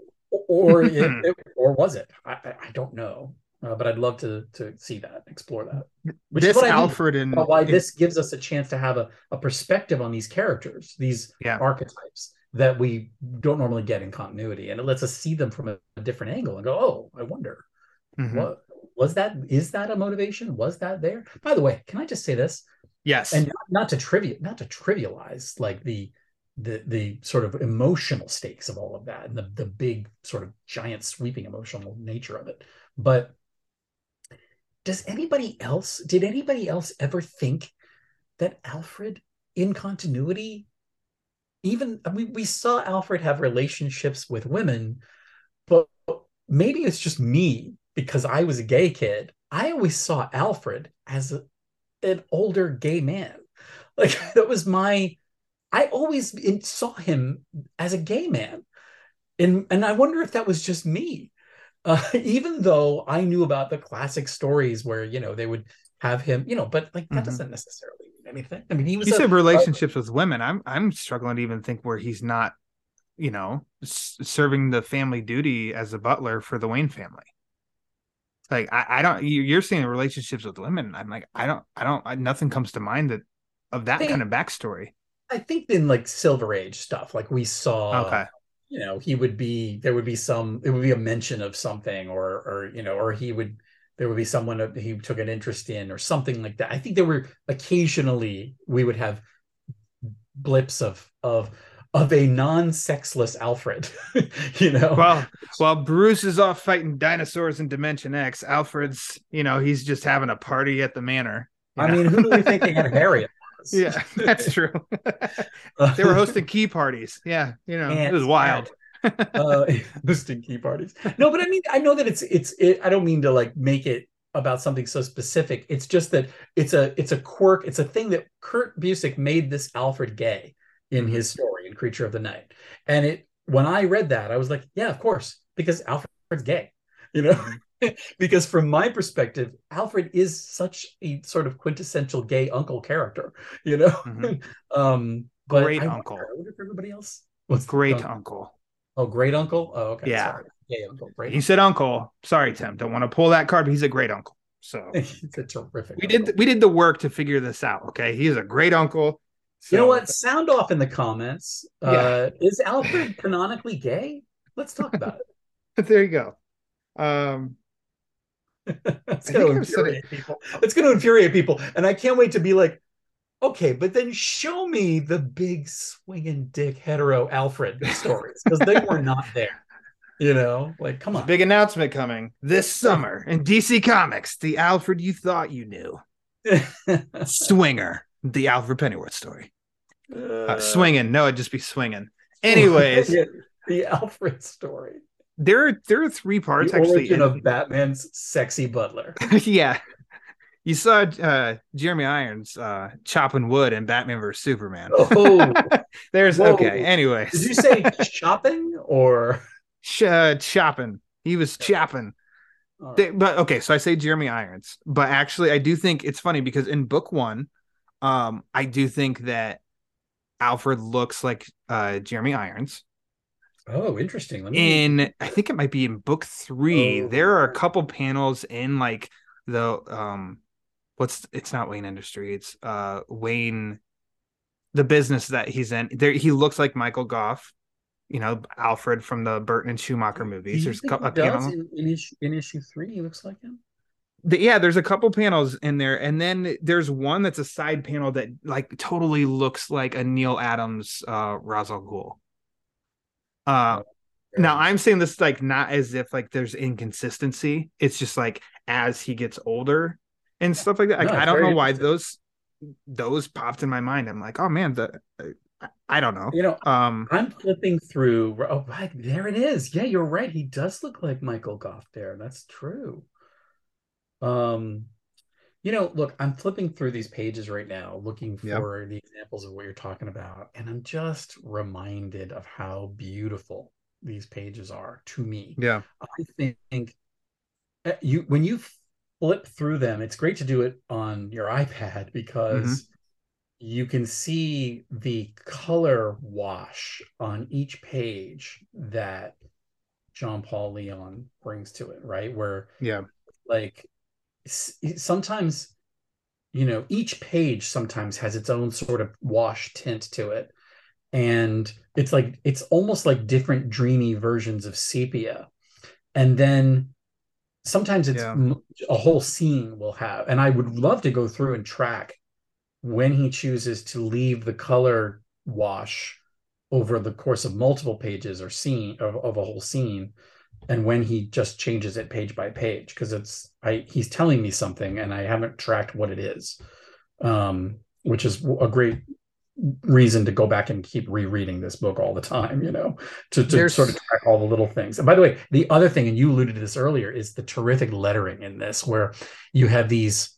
or if it, or was it? I, I don't know, uh, but I'd love to to see that, explore that. Which this is what Alfred I mean, and why it, this gives us a chance to have a, a perspective on these characters, these yeah. archetypes that we don't normally get in continuity, and it lets us see them from a, a different angle and go, oh, I wonder, mm-hmm. what was that? Is that a motivation? Was that there? By the way, can I just say this? Yes, and not, not to trivia, not to trivialize like the the the sort of emotional stakes of all of that and the the big sort of giant sweeping emotional nature of it. But does anybody else? Did anybody else ever think that Alfred in continuity? Even I mean, we saw Alfred have relationships with women, but maybe it's just me because I was a gay kid. I always saw Alfred as a, an older gay man. Like that was my, I always saw him as a gay man. And, and I wonder if that was just me, uh, even though I knew about the classic stories where, you know, they would have him, you know, but like that mm-hmm. doesn't necessarily anything. I mean, he was you a, said relationships uh, with women. I'm I'm struggling to even think where he's not, you know, s- serving the family duty as a butler for the Wayne family. Like I, I don't. You're seeing relationships with women. I'm like I don't. I don't. I, nothing comes to mind that of that think, kind of backstory. I think in like Silver Age stuff, like we saw. Okay. You know, he would be there. Would be some. It would be a mention of something, or or you know, or he would. There would be someone he took an interest in or something like that. I think there were occasionally we would have blips of, of of a non-sexless Alfred, you know. Well, while Bruce is off fighting dinosaurs in Dimension X, Alfred's, you know, he's just having a party at the manor. I know? mean, who do we think they had Harriet? Yeah, that's true. They were hosting key parties. Yeah, you know, and it was wild. uh, hosting key parties. No, but I mean, I know that it's it's. It, I don't mean to like make it about something so specific. It's just that it's a it's a quirk. It's a thing that Kurt Busiek made this Alfred gay in his story in Creature of the Night. And it, when I read that, I was like, yeah, of course, because Alfred's gay, you know, because from my perspective, Alfred is such a sort of quintessential gay uncle character, you know. Mm-hmm. um, but great I wonder, uncle. I wonder if everybody else was great uncle. uncle. Oh, great uncle. Oh, okay. Yeah. Sorry. Gay uncle. Great he uncle. said uncle. Sorry, Tim. Don't want to pull that card, but he's a great uncle. So he's a terrific. We uncle. did we did the work to figure this out. Okay. He's a great uncle. So, you know what? Sound off in the comments. Yeah. Uh, is Alfred canonically gay? Let's talk about it. There you go. Um, it's going to infuriate people. It's going to infuriate people. And I can't wait to be like, okay, but then show me the big swinging dick hetero Alfred stories, because they were not there. You know, like, come There's on. Big announcement coming this summer in D C Comics. The Alfred you thought you knew. Swinger. The Alfred Pennyworth story. Uh, uh, swinging. No, it'd just be swinging. Anyways. Yeah, the Alfred story. There are, there are three parts, the actually. The origin of Batman's sexy butler. Yeah. You saw uh, Jeremy Irons uh, chopping wood in Batman versus Superman. Oh. There's, Whoa. okay. Anyways. Did you say chopping or? Ch- uh, chopping. He was chopping. Right. They, but okay, so I say Jeremy Irons. But actually, I do think it's funny because in book one, Um, I do think that Alfred looks like uh, Jeremy Irons. Oh, interesting. Let me... In, I think it might be in book three. Oh. There are a couple panels in like the um, what's it's not Wayne Industry. It's uh Wayne, the business that he's in. There, he looks like Michael Gough, you know, Alfred from the Burton and Schumacher movies. There's a couple panel in, in, issue, in issue three. He looks like him. Yeah, there's a couple panels in there, and then there's one that's a side panel that like totally looks like a Neil Adams uh, Ra's al Ghul. Uh, now I'm saying this like not as if like there's inconsistency. It's just like as he gets older and stuff like that. Like, no, I don't know why those those popped in my mind. I'm like, oh man, the I don't know. You know, um, I'm flipping through. Oh, right, there it is. Yeah, you're right. He does look like Michael Gough there. That's true. Um, you know, look, I'm flipping through these pages right now, looking for yep. the examples of what you're talking about. And I'm just reminded of how beautiful these pages are to me. Yeah. I think you, when you flip through them, it's great to do it on your iPad because mm-hmm. you can see the color wash on each page that John Paul Leon brings to it, right? Where, yeah, like, sometimes, you know, each page sometimes has its own sort of wash tint to it, and it's like it's almost like different dreamy versions of sepia, and then sometimes it's yeah. a whole scene will have, and I would love to go through and track when he chooses to leave the color wash over the course of multiple pages or scene of, of a whole scene, and when he just changes it page by page, because it's I he's telling me something and I haven't tracked what it is, um, which is a great reason to go back and keep rereading this book all the time, you know, to, to sort of track all the little things. And by the way, the other thing, and you alluded to this earlier, is the terrific lettering in this, where you have these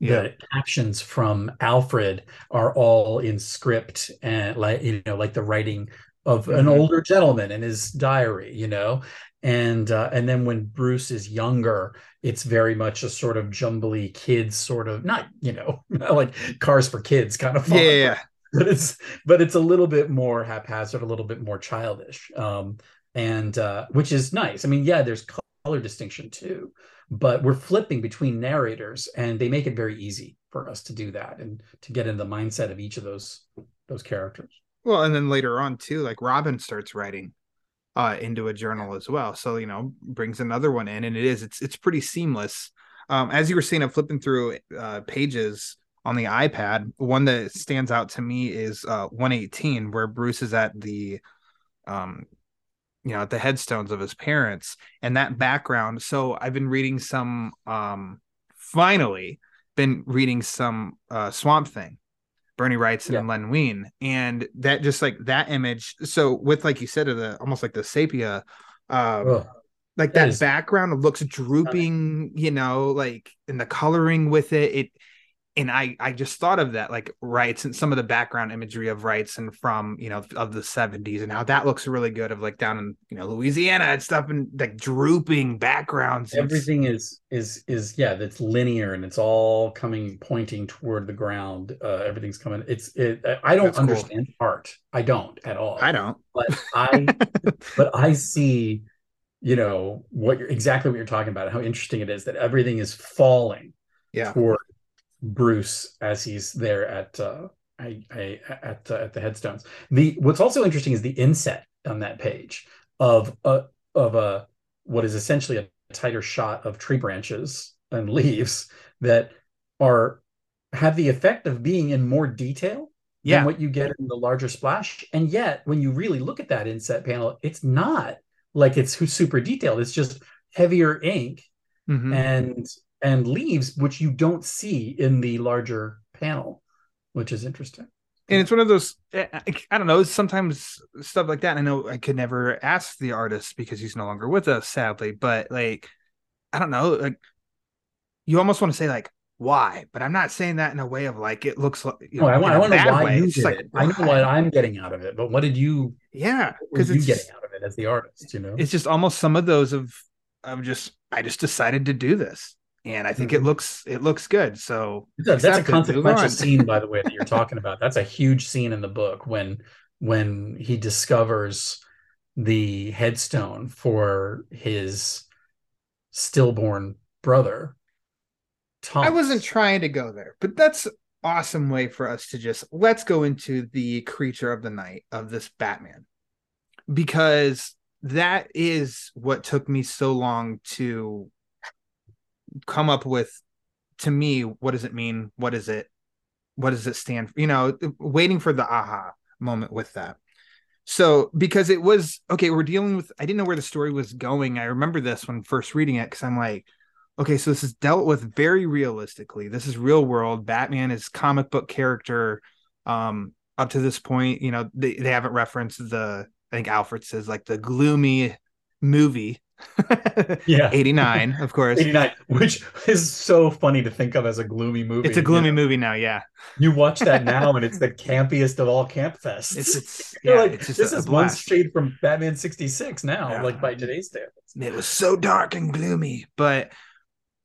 yeah. the captions from Alfred are all in script, and like, you know, like the writing of an mm-hmm. older gentleman in his diary, you know, and uh, and then when Bruce is younger, it's very much a sort of jumbly kids sort of, not, you know, not like Cars for Kids kind of fun, yeah, yeah. but it's but it's a little bit more haphazard, a little bit more childish, um, and uh, which is nice. I mean, yeah, there's color distinction too, but we're flipping between narrators, and they make it very easy for us to do that and to get into the mindset of each of those those characters. Well, and then later on, too, like Robin starts writing uh, into a journal as well. So, you know, brings another one in, and it is it's it's pretty seamless. Um, as you were saying, I'm flipping through uh, pages on the iPad. One that stands out to me is uh, one eighteen, where Bruce is at the, um, you know, at the headstones of his parents, and that background. So I've been reading some, um, finally been reading some uh, Swamp Thing, Bernie Wrightson yeah. and Len Wein, and that just like that image. So with, like you said, of the almost like the sepia, um, oh. like that, that is... background looks drooping, you know, like in the coloring with it. It, and I, I just thought of that, like Wrightson, and some of the background imagery of Wrightson from, you know, of the seventies, and how that looks really good, of like down in, you know, Louisiana and stuff, and like drooping backgrounds. Everything is, is, is, yeah, that's linear, and it's all coming, pointing toward the ground. Uh, everything's coming. It's, it, I don't that's understand cool. art. I don't at all. I don't, but I, but I see, you know, what you're exactly what you're talking about, how interesting it is that everything is falling yeah. toward Bruce as he's there at uh, I, I, at uh, at the headstones. The what's also interesting is the inset on that page of a of a what is essentially a tighter shot of tree branches and leaves that are have the effect of being in more detail yeah. than what you get in the larger splash. And yet, when you really look at that inset panel, it's not like it's super detailed. It's just heavier ink mm-hmm. and. and leaves, which you don't see in the larger panel, which is interesting. And it's one of those, I don't know, sometimes stuff like that. I know I could never ask the artist because he's no longer with us, sadly, but like, I don't know, like you almost want to say like, why? But I'm not saying that in a way of like, it looks like, you know, oh, I, I wonder why way. You did like, it. Why? I know what I'm getting out of it, but what did you, yeah, because you getting out of it as the artist, you know? It's just almost some of those of, of just, I just decided to do this. And I think mm-hmm. it looks it looks good. So that's a consequential scene, by the way, that you're talking about. That's a huge scene in the book when when he discovers the headstone for his stillborn brother, Thomas. I wasn't trying to go there, but that's an awesome way for us to just let's go into the creature of the night of this Batman, because that is what took me so long to come up with. To me, what does it mean? What is it? What does it stand for? You know, waiting for the aha moment with that. So, because it was, okay, we're dealing with, I didn't know where the story was going. I remember this when first reading it, because I'm like, okay, so this is dealt with very realistically. This is real world. Batman is comic book character. Um, up to this point, you know, they, they haven't referenced the, I think Alfred says like the gloomy movie. Yeah, eighty-nine, of course. eighty-nine, which is so funny to think of as a gloomy movie. It's a gloomy you know? movie now, yeah. You watch that now, and it's the campiest of all camp fests. It's, it's, yeah, like, it's just this a, is a one shade from Batman sixty-six now, yeah. like by today's standards. It was so dark and gloomy, but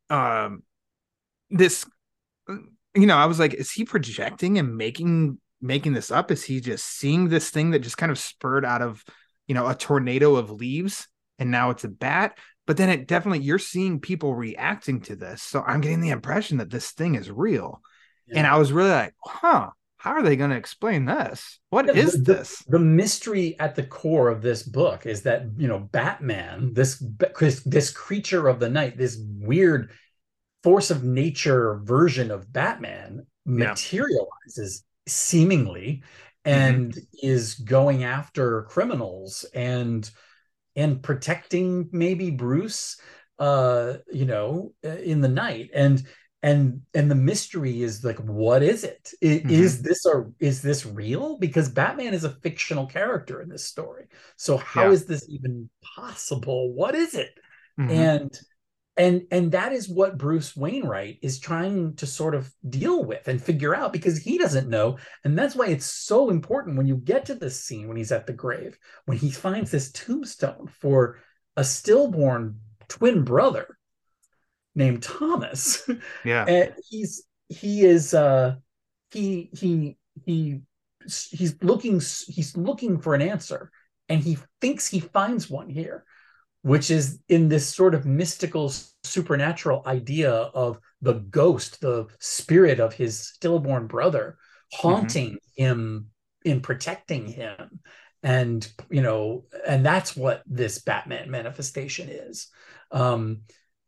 um, this, you know, I was like, is he projecting and making making this up? Is he just seeing this thing that just kind of spurred out of, you know, a tornado of leaves? And now it's a bat, but then it definitely, you're seeing people reacting to this. So I'm getting the impression that this thing is real. Yeah. And I was really like, huh, how are they going to explain this? What yeah, is the, this? The, the mystery at the core of this book is that, you know, Batman, this, this creature of the night, this weird force of nature version of Batman yeah. materializes seemingly and mm-hmm. is going after criminals and and protecting maybe Bruce, uh, you know, in the night. And, and, and the mystery is like, what is it? It mm-hmm. Is this, a, is this real? Because Batman is a fictional character in this story. So how yeah. is this even possible? What is it? Mm-hmm. And, and, and that is what Bruce Wainwright is trying to sort of deal with and figure out, because he doesn't know. And that's why it's so important when you get to this scene, when he's at the grave, when he finds this tombstone for a stillborn twin brother named Thomas. Yeah. And he's, he is, uh, he, he, he, he's looking, he's looking for an answer, and he thinks he finds one here, which is in this sort of mystical supernatural idea of the ghost, the spirit of his stillborn brother haunting mm-hmm. him in protecting him. And, you know, and that's what this Batman manifestation is. Um,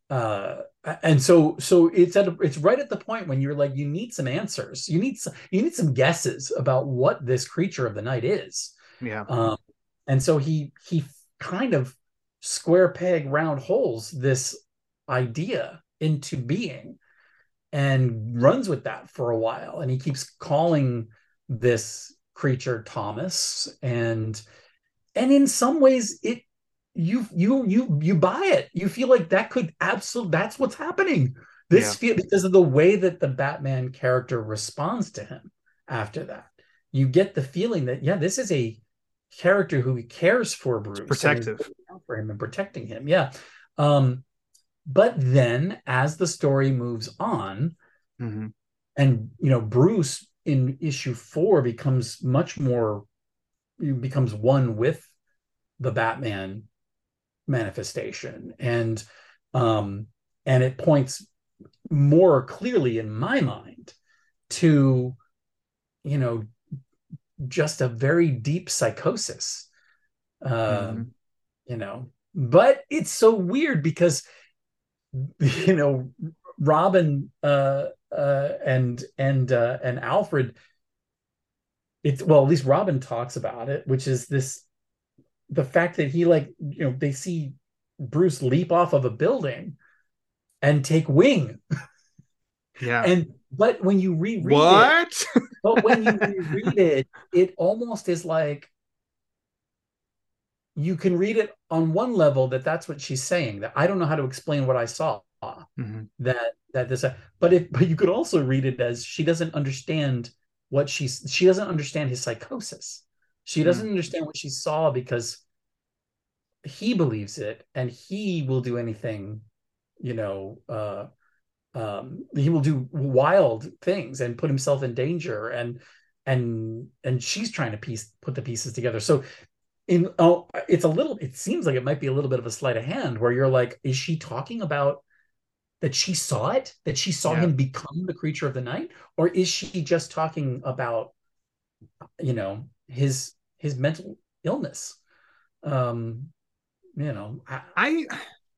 uh, and so so it's at a, it's right at the point when you're like, you need some answers, you need some, you need some guesses about what this creature of the night is. Yeah. Um, and so he he kind of square peg round holes this idea into being, and runs with that for a while, and he keeps calling this creature Thomas, and and in some ways it you you you you buy it. You feel like that could absolutely, that's what's happening. This yeah. feel because of the way that the Batman character responds to him after that. You get the feeling that yeah, this is a character who he cares for, Bruce, it's protective for him and protecting him. Yeah. Um, but then as the story moves on, mm-hmm. and you know, Bruce in issue four becomes much more, becomes one with the Batman manifestation, and um, and it points more clearly in my mind to, you know, just a very deep psychosis, um, mm-hmm. you know. But it's so weird because, you know, Robin uh, uh, and and uh, and Alfred. It's well, at least Robin talks about it, which is this, the fact that he, like, you know, they see Bruce leap off of a building and take wing. Yeah, and but when you reread what? It, but when you reread it, it almost is like, you can read it on one level that that's what she's saying, that I don't know how to explain what I saw, mm-hmm. that that this, but if but you could also read it as she doesn't understand what she's, she doesn't understand his psychosis. She doesn't mm-hmm. understand what she saw because he believes it, and he will do anything, you know, uh, um, he will do wild things and put himself in danger, and and and she's trying to piece put the pieces together. So in oh, it's a little, it seems like it might be a little bit of a sleight of hand where you're like, is she talking about that she saw it, that she saw yeah. him become the creature of the night, or is she just talking about, you know, his his mental illness? Um, you know, I, I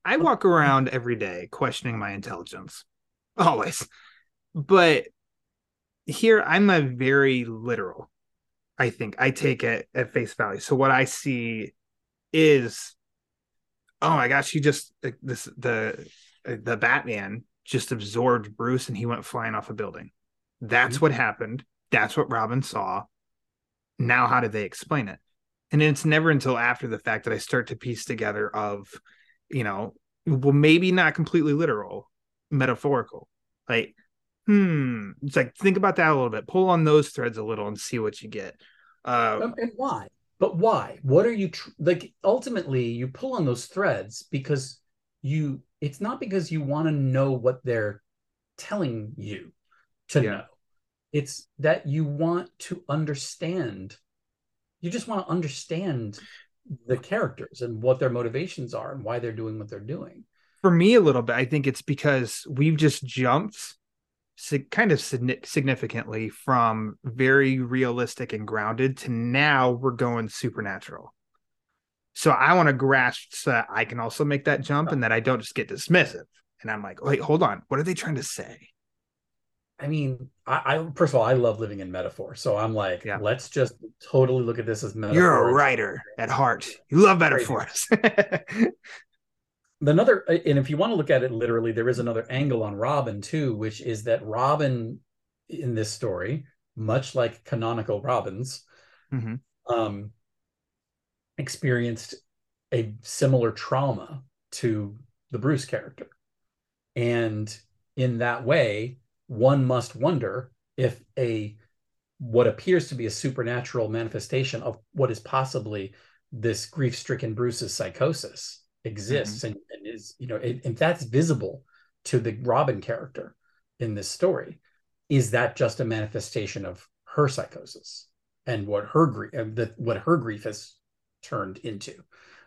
I walk around every day questioning my intelligence, always. But here I'm a very literal, I think. I take it at face value. So what I see is, oh my gosh, he just this the the Batman just absorbed Bruce and he went flying off a building. That's mm-hmm. what happened. That's what Robin saw. Now, how do they explain it? And it's never until after the fact that I start to piece together of, you know, well, maybe not completely literal, metaphorical. Like, hmm, it's like, think about that a little bit. Pull on those threads a little and see what you get. Uh, and why? But why? What are you, tr- like, ultimately, you pull on those threads because you, it's not because you want to know what they're telling you to yeah. know. It's that you want to understand. You just want to understand the characters and what their motivations are and why they're doing what they're doing. For me, a little bit, I think it's because we've just jumped sig- kind of sig- significantly from very realistic and grounded to now we're going supernatural. So I want to grasp so that I can also make that jump and that I don't just get dismissive. And I'm like, wait, hold on. What are they trying to say? I mean, I, I first of all, I love living in metaphor. So I'm like, yeah. let's just totally look at this as metaphor. You're a writer at heart. You love metaphors. Another, and if you want to look at it literally, there is another angle on Robin too, which is that Robin in this story, much like canonical Robins, mm-hmm. um, experienced a similar trauma to the Bruce character. And in that way, one must wonder if a what appears to be a supernatural manifestation of what is possibly this grief-stricken Bruce's psychosis exists, mm-hmm. and, and is, you know, if that's visible to the Robin character in this story, is that just a manifestation of her psychosis and what her grief, what her grief has turned into?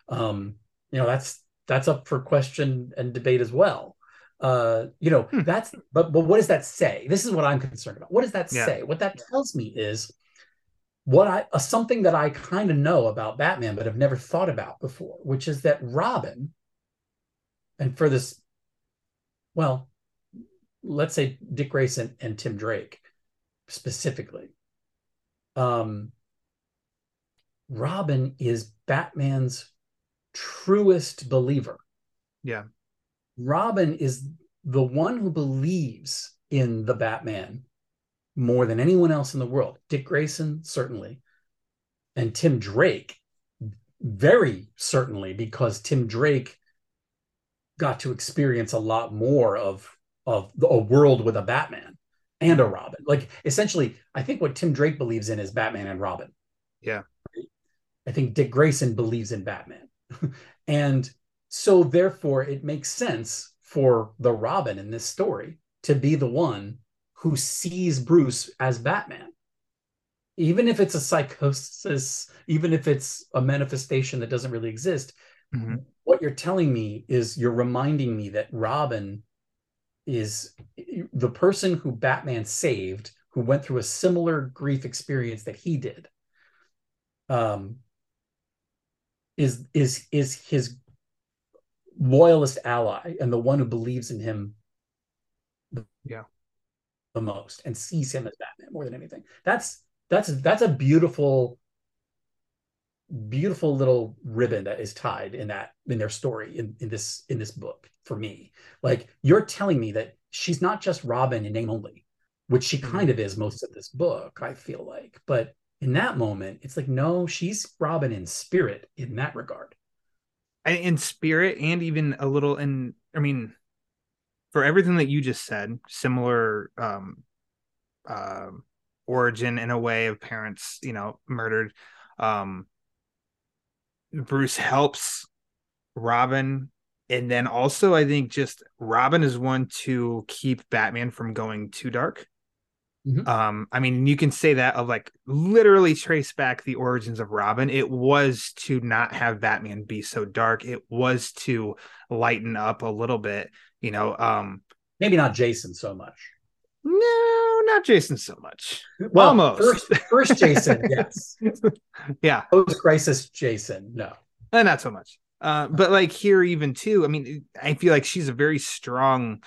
Um, you know, that's that's up for question and debate as well. Uh, you know, hmm. that's, but, but what does that say? This is what I'm concerned about. What does that yeah. say? What that tells me is what I, uh, something that I kind of know about Batman, but have never thought about before, which is that Robin, and for this well, let's say Dick Grayson and Tim Drake specifically. Um, Robin is Batman's truest believer. Yeah. Robin is the one who believes in the Batman more than anyone else in the world. Dick Grayson, certainly. And Tim Drake, very certainly, because Tim Drake got to experience a lot more of, of a world with a Batman and a Robin. Like, essentially, I think what Tim Drake believes in is Batman and Robin. Yeah. I think Dick Grayson believes in Batman. And so, therefore, it makes sense for the Robin in this story to be the one who sees Bruce as Batman. Even if it's a psychosis, even if it's a manifestation that doesn't really exist, mm-hmm. what you're telling me is you're reminding me that Robin is the person who Batman saved, who went through a similar grief experience that he did. Um, is is is his loyalist ally and the one who believes in him the, yeah. the most and sees him as Batman more than anything. That's that's that's a beautiful, beautiful little ribbon that is tied in that in their story in, in this in this book for me. Like, you're telling me that she's not just Robin in name only, which she kind of is most of this book, I feel like, but in that moment, it's like, no, she's Robin in spirit in that regard. In spirit, and even a little in, I mean, for everything that you just said, similar um, uh, origin in a way of parents, you know, murdered. Um, Bruce helps Robin. And then also, I think just Robin is one to keep Batman from going too dark. Mm-hmm. Um, I mean, you can say that of like literally trace back the origins of Robin. It was to not have Batman be so dark. It was to lighten up a little bit, you know. Um, maybe not Jason so much. No, not Jason so much. Well, almost first, first Jason, yes, yeah. Post-crisis Jason, no, uh, not so much. Uh, but like here, even too. I mean, I feel like she's a very strong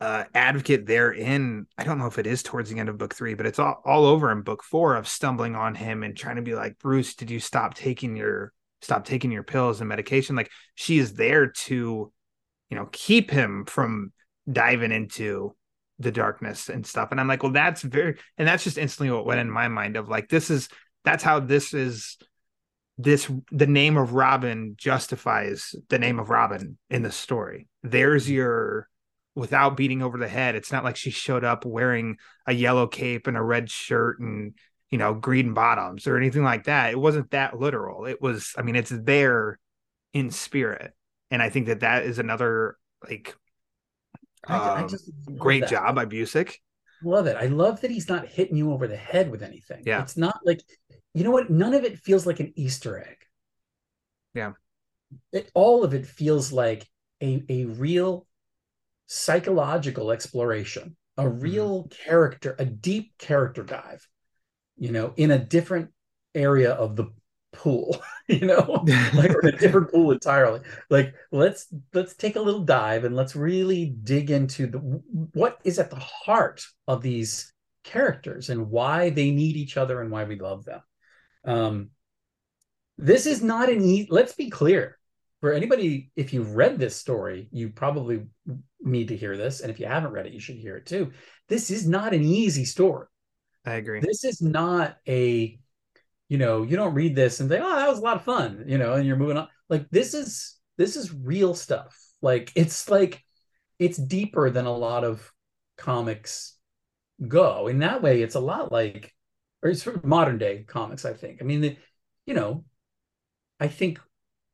Uh, advocate there in, I don't know if it is towards the end of book three, but it's all, all over in book four of stumbling on him and trying to be like, Bruce, did you stop taking your stop taking your pills and medication? Like, she is there to, you know, keep him from diving into the darkness and stuff. And I'm like, well, that's very, and that's just instantly what went in my mind of like, this is, that's how this is, this, the name of Robin justifies the name of Robin in the story. There's your, without beating over the head. It's not like she showed up wearing a yellow cape and a red shirt and, you know, green bottoms or anything like that. It wasn't that literal. It was, I mean, it's there in spirit. And I think that that is another like um, I, I just great that. job by Busiek. Love it. I love that he's not hitting you over the head with anything. Yeah. It's not like, you know what? None of it feels like an Easter egg. Yeah. It, all of it feels like a, a real psychological exploration, a real mm-hmm. character, a deep character dive, you know, in a different area of the pool, you know, like or in a different pool entirely. Like, let's let's take a little dive and let's really dig into the what is at the heart of these characters and why they need each other and why we love them. Um, this is not an easy, let's be clear. For anybody, if you've read this story, you probably need to hear this. And if you haven't read it, you should hear it too. This is not an easy story. I agree. This is not a, you know, you don't read this and think, oh, that was a lot of fun, you know, and you're moving on. Like, this is, this is real stuff. Like, it's like, it's deeper than a lot of comics go. In that way, it's a lot like, or it's sort of modern day comics, I think. I mean, the, you know, I think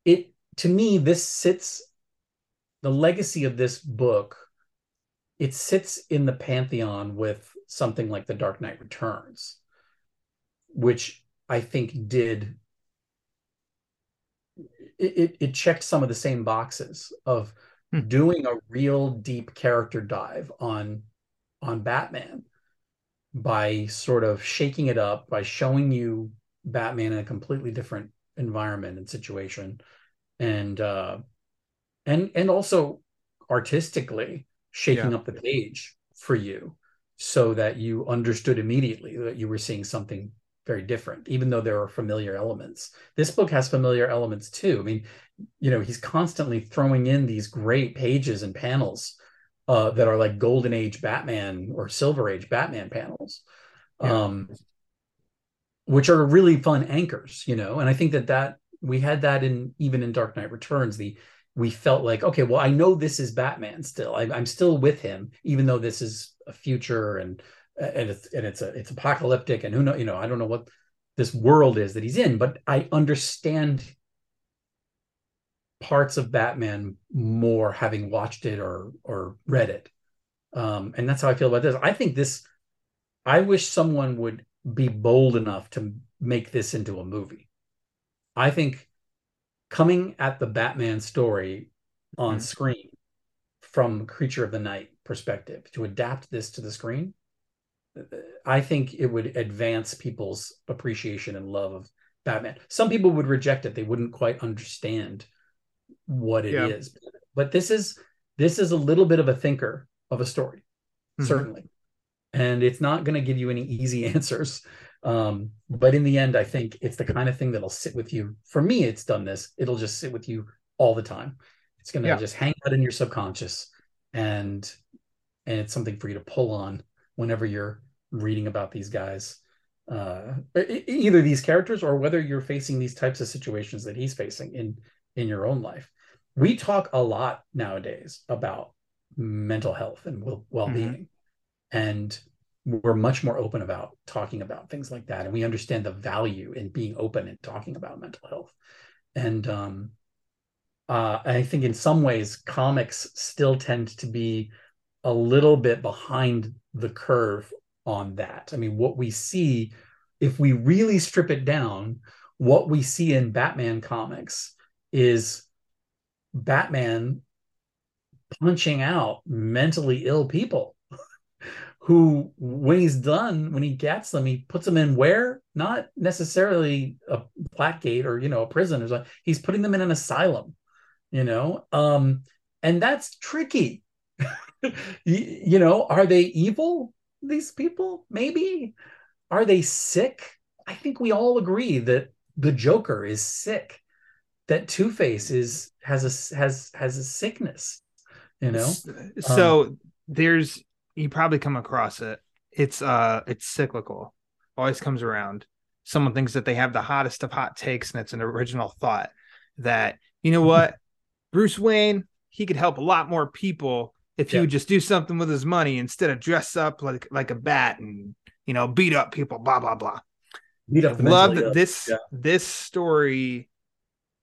it, to me, this sits, the legacy of this book, it sits in the pantheon with something like The Dark Knight Returns, which I think did, it, it checked some of the same boxes of hmm. doing a real deep character dive on, on Batman by sort of shaking it up, by showing you Batman in a completely different environment and situation. And uh, and and also artistically shaking yeah. up the page for you so that you understood immediately that you were seeing something very different, even though there are familiar elements. This book has familiar elements too. I mean, you know, he's constantly throwing in these great pages and panels uh, that are like Golden Age Batman or Silver Age Batman panels, yeah. um, which are really fun anchors, you know? And I think that that we had that in, even in Dark Knight Returns, the, we felt like, okay, well, I know this is Batman still. I, I'm still with him, even though this is a future and, and it's, and it's a, it's apocalyptic and who know, you know, I don't know what this world is that he's in, but I understand parts of Batman more having watched it or, or read it. Um, and that's how I feel about this. I think this, I wish someone would be bold enough to make this into a movie. I think coming at the Batman story on mm-hmm. screen from Creature of the Night perspective, to adapt this to the screen, I think it would advance people's appreciation and love of Batman. Some people would reject it. They wouldn't quite understand what it yeah. is. But this is this is a little bit of a thinker of a story, mm-hmm. certainly. And it's not going to give you any easy answers. Um, but in the end, I think it's the kind of thing that'll sit with you. For me, it's done this. It'll just sit with you all the time. It's going to yeah. just hang out in your subconscious. And, and it's something for you to pull on whenever you're reading about these guys, uh, either these characters or whether you're facing these types of situations that he's facing in, in your own life. We talk a lot nowadays about mental health and well-being. Mm-hmm. And we're much more open about talking about things like that. And we understand the value in being open and talking about mental health. And um, uh, I think in some ways, comics still tend to be a little bit behind the curve on that. I mean, what we see, if we really strip it down, what we see in Batman comics is Batman punching out mentally ill people who, when he's done, when he gets them, he puts them in where? Not necessarily a Blackgate or, you know, a prison or something. He's putting them in an asylum, you know? Um, and that's tricky. You know, are they evil, these people? Maybe. Are they sick? I think we all agree that the Joker is sick, that Two-Face is has a has has a sickness, you know. So um, there's you probably come across it. It's uh it's cyclical. Always comes around. Someone thinks that they have the hottest of hot takes, and it's an original thought that, you know what, Bruce Wayne, he could help a lot more people if he yeah. would just do something with his money instead of dress up like, like a bat and, you know, beat up people, blah, blah, blah. Beat up the Love that this, yeah. this story,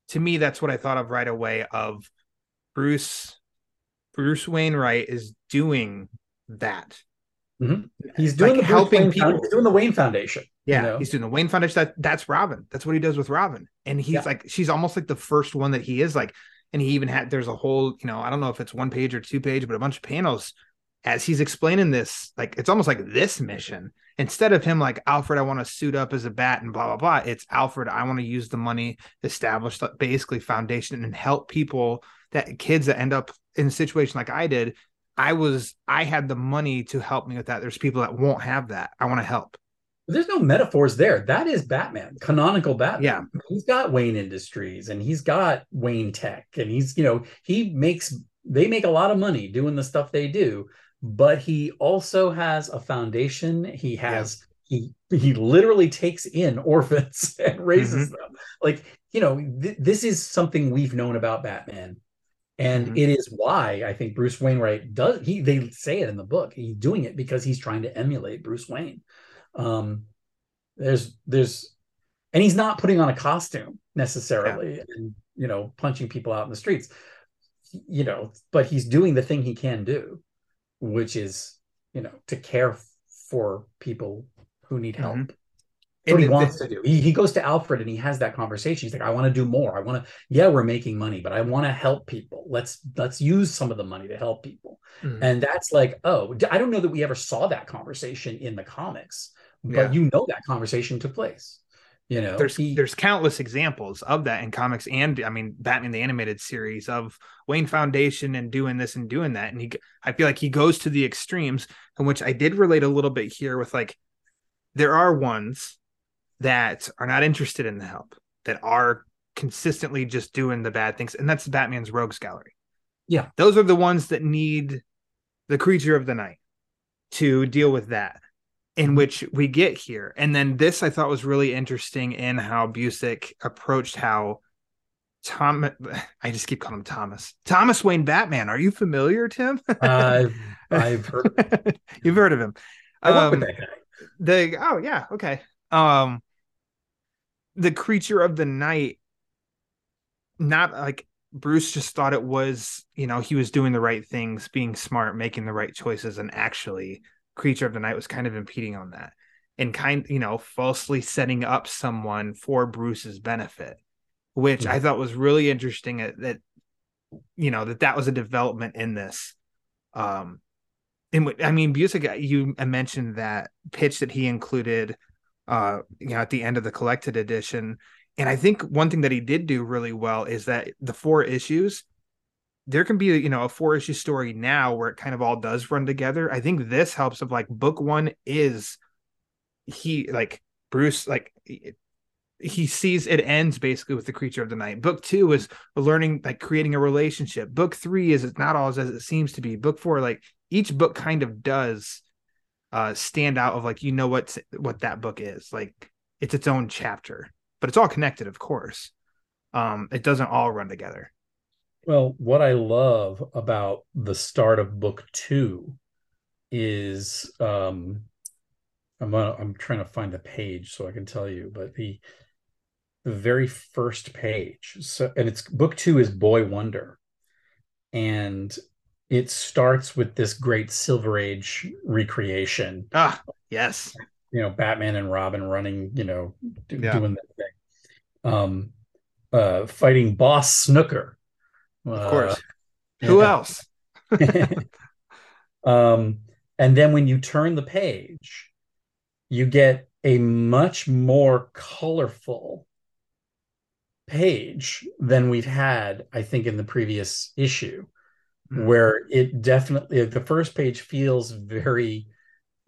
to me, that's what I thought of right away of Bruce, Bruce Wainwright is doing that. Mm-hmm. He's doing like the helping Wayne people. He's doing the Wayne Foundation. Yeah. You know? He's doing the Wayne Foundation. That, that's Robin. That's what he does with Robin. And he's yeah. like, she's almost like the first one that he is like. And he even had, there's a whole, you know, I don't know if it's one page or two page, but a bunch of panels as he's explaining this, like, it's almost like this mission, instead of him like, Alfred, I want to suit up as a bat and blah, blah, blah. It's Alfred, I want to use the money, establish basically foundation and help people, that kids that end up in a situation like I did. I was, I had the money to help me with that. There's people that won't have that. I want to help. There's no metaphors there. That is Batman, canonical Batman. Yeah. He's got Wayne Industries and he's got Wayne Tech and he's, you know, he makes, they make a lot of money doing the stuff they do, but he also has a foundation. He has, yeah. he, he literally takes in orphans and raises mm-hmm. them. Like, you know, th- this is something we've known about Batman. And mm-hmm. it is why I think Bruce Wainwright does, he, they say it in the book, he's doing it because he's trying to emulate Bruce Wayne. um there's there's and he's not putting on a costume necessarily yeah. and, you know, punching people out in the streets, you know, but he's doing the thing he can do, which is, you know, to care for people who need help. Mm-hmm. What he wants to do. He, he goes to Alfred and he has that conversation. He's like, I want to do more. I want to, yeah, we're making money, but I want to help people. Let's, let's use some of the money to help people. Mm-hmm. And that's like, oh, I don't know that we ever saw that conversation in the comics, but yeah. you know, that conversation took place. You know, there's he, there's countless examples of that in comics, and I mean, Batman the Animated Series, of Wayne Foundation and doing this and doing that. And he, I feel like he goes to the extremes, in which I did relate a little bit here with, like, there are ones that are not interested in the help, that are consistently just doing the bad things, and that's Batman's Rogues Gallery. Yeah, those are the ones that need the Creature of the Night to deal with that. In which we get here. And then this I thought was really interesting in how Busiek approached how Tom, I just keep calling him Thomas, Thomas Wayne Batman. Are you familiar, Tim? uh, I've heard of him. You've heard of him. I um, work with that guy. The, oh, yeah. Okay. Um, the Creature of the Night, not like Bruce just thought it was, you know, he was doing the right things, being smart, making the right choices, and actually Creature of the Night was kind of impeding on that, and kind, you know, falsely setting up someone for Bruce's benefit, which yeah. I thought was really interesting that, that, you know, that that was a development in this. Um, in what, I mean, Busiek, you mentioned that pitch that he included, uh, you know, at the end of the collected edition. And I think one thing that he did do really well is that the four issues, there can be, you know, a four issue story now where it kind of all does run together. I think this helps of like book one is he like Bruce, like he sees it ends basically with the Creature of the Night. Book two is learning, like creating a relationship. Book three is it's not all as it seems to be. Book four, like each book kind of does uh, stand out of like, you know, what's what that book is like. It's its own chapter, but it's all connected. Of course, um, it doesn't all run together. Well, what I love about the start of book two is um, I'm gonna, I'm trying to find the page so I can tell you, but the the very first page. So, and it's book two is Boy Wonder, and it starts with this great Silver Age recreation. Ah, yes, you know, Batman and Robin running, you know, do, yeah. doing that thing, um, uh, fighting Boss Snooker. Of course. Uh, Who yeah. else? um, and then when you turn the page, you get a much more colorful page than we've had, I think, in the previous issue, mm-hmm. where it definitely, the first page feels very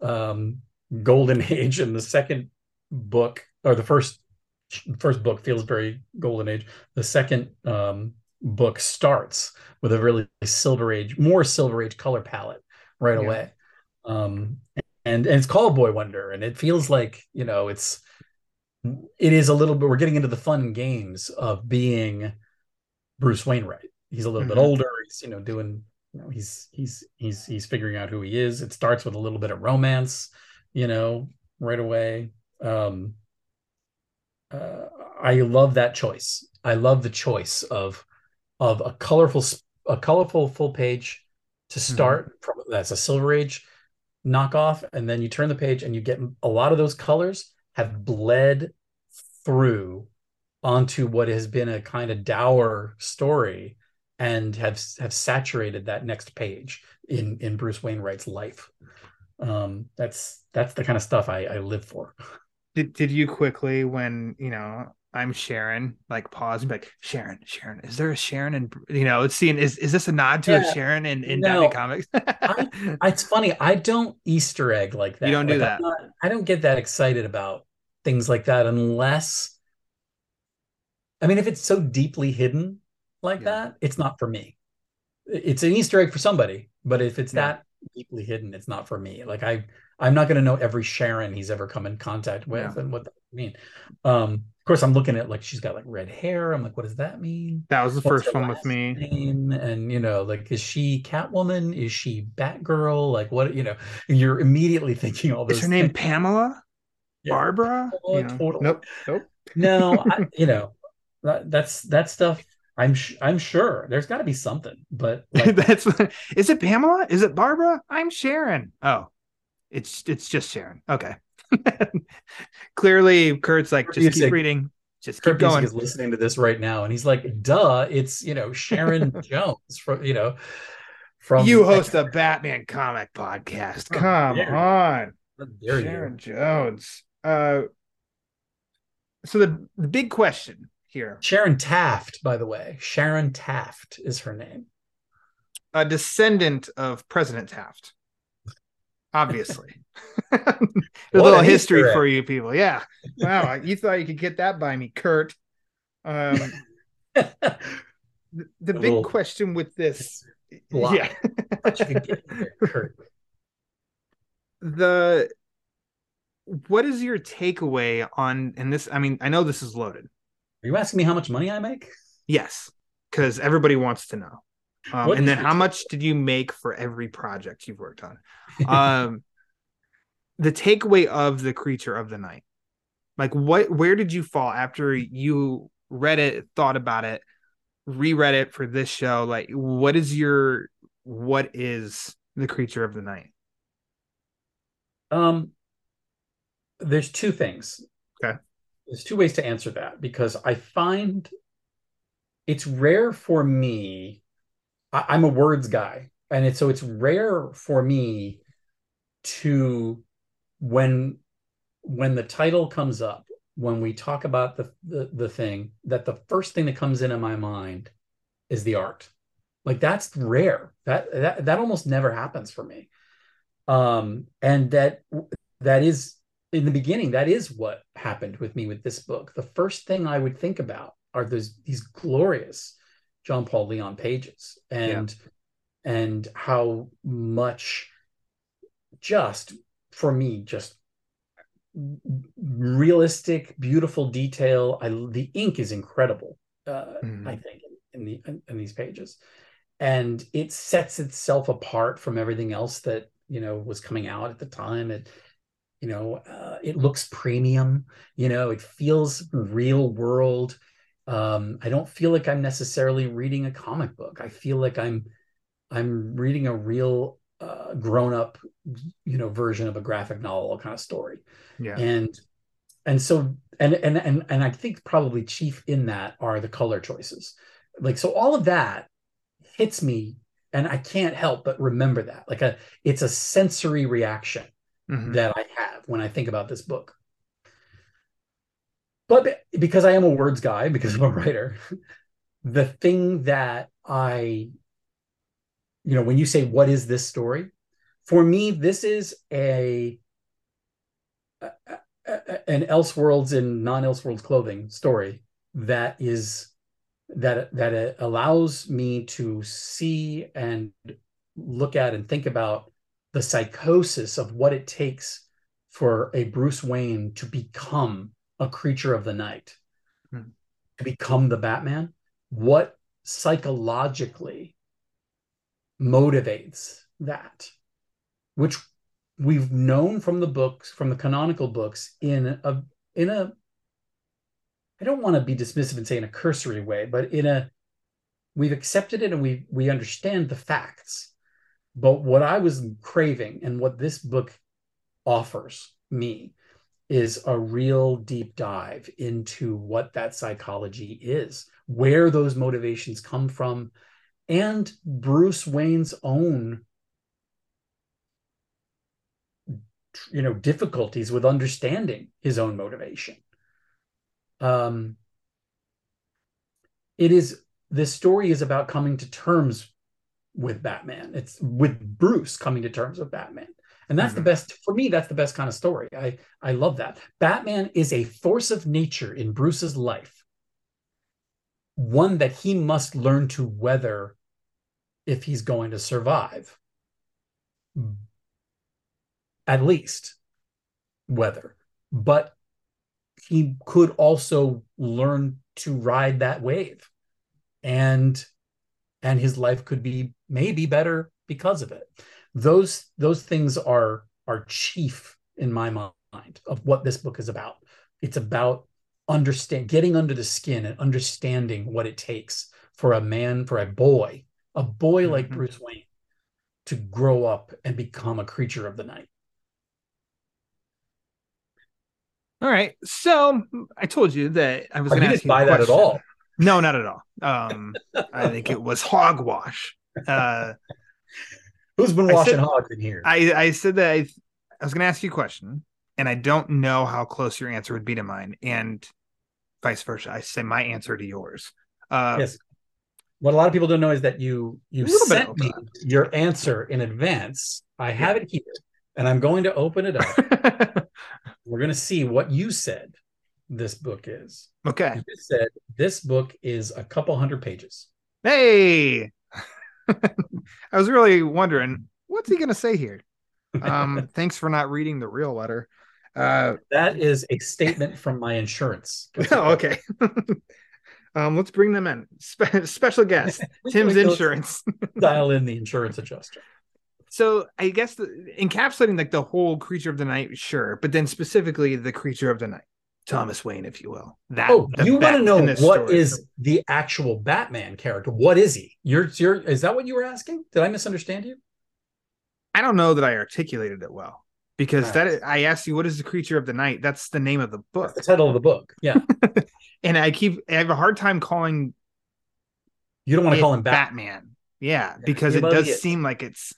um, golden age, and the second book, or the first first book feels very golden age. The second um book starts with a really Silver Age, more Silver Age color palette right yeah. away. Um, and, and it's called Boy Wonder, and it feels like, you know, it's, it is a little bit, we're getting into the fun games of being Bruce Wainwright. He's a little mm-hmm. bit older. He's, you know, doing, you know, he's, he's, he's, he's figuring out who he is. It starts with a little bit of romance, you know, right away. Um, uh, I love that choice. I love the choice of, of a colorful a colorful full page to start mm-hmm. from. That's a Silver Age knockoff, and then you turn the page and you get a lot of those colors have bled through onto what has been a kind of dour story, and have have saturated that next page in in Bruce Wainwright's life. Um that's that's the kind of stuff I, I live for. Did did you quickly, when, you know, I'm Sharon, like pause and be like, Sharon, Sharon, is there a Sharon? And, you know, it's seeing, is, is this a nod to yeah. a Sharon in, in no. Batman comics? I, it's funny. I don't Easter egg like that. You don't do like, that. Not, I don't get that excited about things like that unless, I mean, if it's so deeply hidden like yeah. that, it's not for me. It's an Easter egg for somebody, but if it's yeah. that deeply hidden, it's not for me. Like I, I'm not going to know every Sharon he's ever come in contact with yeah. and what that means. Um, Of course, I'm looking at like she's got like red hair. I'm like, what does that mean? That was the What's first one with me. Name? And you know, like, is she Catwoman? Is she Batgirl? Like, what? You know, you're immediately thinking all this. Is her name things. Pamela? Yeah. Barbara? Pamela, yeah. Totally. Nope. Nope. No, I, you know, that, that's that stuff. I'm sh- I'm sure there's got to be something, but like, that's what, is it Pamela? Is it Barbara? I'm Sharon. Oh, it's it's just Sharon. Okay. Clearly Kurt's like, just keep reading, just keep going. He's listening to this right now and he's like, duh, it's, you know, Sharon Jones from, you know, from you host a Batman comic podcast, come on, Sharon Jones. uh so the, the big question here. Sharon Taft, by the way. Sharon Taft is her name. A descendant of President Taft. Obviously. A little history Easter for egg. You people. Yeah. Wow. You thought you could get that by me, Kurt. Um, the the big question with this. Block. Yeah. You could get there, Kurt. The what is your takeaway on and this? I mean, I know this is loaded. Are you asking me how much money I make? Yes, because everybody wants to know. Um, and then how much did you make for every project you've worked on? Um, the takeaway of The Creature of the Night. Like what, where did you fall after you read it, thought about it, reread it for this show? Like what is your, what is The Creature of the Night? Um, there's two things. Okay. There's two ways to answer that, because I find it's rare for me. I'm a words guy. And it's, so it's rare for me to, when, when the title comes up, when we talk about the, the, the thing, that the first thing that comes into my mind is the art. Like that's rare. That, that, that almost never happens for me. Um, and that, that is in the beginning, that is what happened with me with this book. The first thing I would think about are those, these glorious John Paul Leon pages, and yeah. and how much just for me just realistic, beautiful detail. I the ink is incredible. Uh, mm. I think in the in, in these pages, and it sets itself apart from everything else that you know was coming out at the time. It you know uh, it looks premium. You know it feels real world. Um, I don't feel like I'm necessarily reading a comic book. I feel like I'm, I'm reading a real uh, grown-up, you know, version of a graphic novel kind of story. Yeah. And and so and and and and I think probably chief in that are the color choices. Like so, all of that hits me, and I can't help but remember that. Like a, it's a sensory reaction mm-hmm. that I have when I think about this book. But because I am a words guy, because I'm a writer, the thing that I, you know, when you say, what is this story? For me, this is a, a, a an Elseworlds in non-Elseworlds clothing story that is, that, that it allows me to see and look at and think about the psychosis of what it takes for a Bruce Wayne to become a creature of the night, hmm. to become the Batman. What psychologically motivates that, which we've known from the books, from the canonical books, in a in a I don't want to be dismissive and say in a cursory way, but in a we've accepted it and we we understand the facts. But what I was craving and what this book offers me is a real deep dive into what that psychology is, where those motivations come from, and Bruce Wayne's own, you know, difficulties with understanding his own motivation. Um, it is, this story is about coming to terms with Batman. It's with Bruce coming to terms with Batman. And that's mm-hmm. the best, for me, that's the best kind of story. I, I love that. Batman is a force of nature in Bruce's life. One that he must learn to weather if he's going to survive. At least weather. But he could also learn to ride that wave. And, and his life could be maybe better because of it. Those those things are are chief in my mind of what this book is about. It's about understand getting under the skin and understanding what it takes for a man, for a boy, a boy mm-hmm. like Bruce Wayne, to grow up and become a creature of the night. All right. So I told you that I was going to ask you a question. I didn't buy that at all. No, not at all. Um, I think it was hogwash. Uh, Who's been washing hogs in here? I, I said that I, I was going to ask you a question, and I don't know how close your answer would be to mine. And vice versa. I say my answer to yours. Uh, yes. What a lot of people don't know is that you you sent me your answer in advance. I have it here, and I'm going to open it up. We're going to see what you said this book is. Okay. You said this book is a couple hundred pages. Hey! I was really wondering, what's he going to say here? Um, thanks for not reading the real letter. Uh, that is a statement from my insurance. Oh, okay. Um, let's bring them in. Spe- special guest, Tim's insurance. Dial in the insurance adjuster. So I guess the, encapsulating like the whole Creature of the Night, sure, but then specifically the Creature of the Night, Thomas Wayne, if you will. That oh, you want to know what story. Is the actual Batman character? What is he? You're, you're. Is that what you were asking? Did I misunderstand you? I don't know that I articulated it well. Because that is, I asked you, what is the Creature of the Night? That's the name of the book. That's the title of the book. Yeah. And I keep, I have a hard time calling. You don't want to call him Batman. Batman. Yeah, yeah. Because it does it. seem like it's,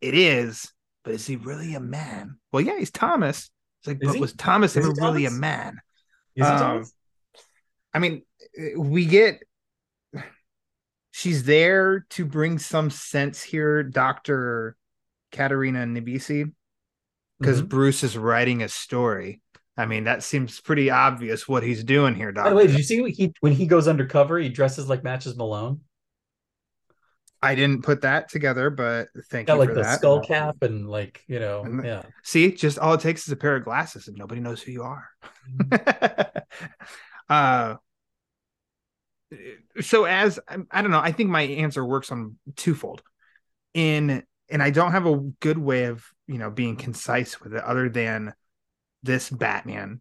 it is, but is he really a man? Well, yeah, he's Thomas. It's like, is but he? was Thomas is ever Thomas? really a man? Is um, he Thomas? I mean, we get, she's there to bring some sense here, Doctor Katerina Nibisi. Because mm-hmm. Bruce is writing a story. I mean, that seems pretty obvious what he's doing here, Doctor. By the way, did you see when he, when he goes undercover, he dresses like Matches Malone? I didn't put that together, but thank Got you like for that. Got like the skull cap and like, you know, and yeah. See, just all it takes is a pair of glasses and nobody knows who you are. Mm-hmm. uh, so as, I don't know, I think my answer works on twofold. In... And I don't have a good way of, you know, being concise with it other than this Batman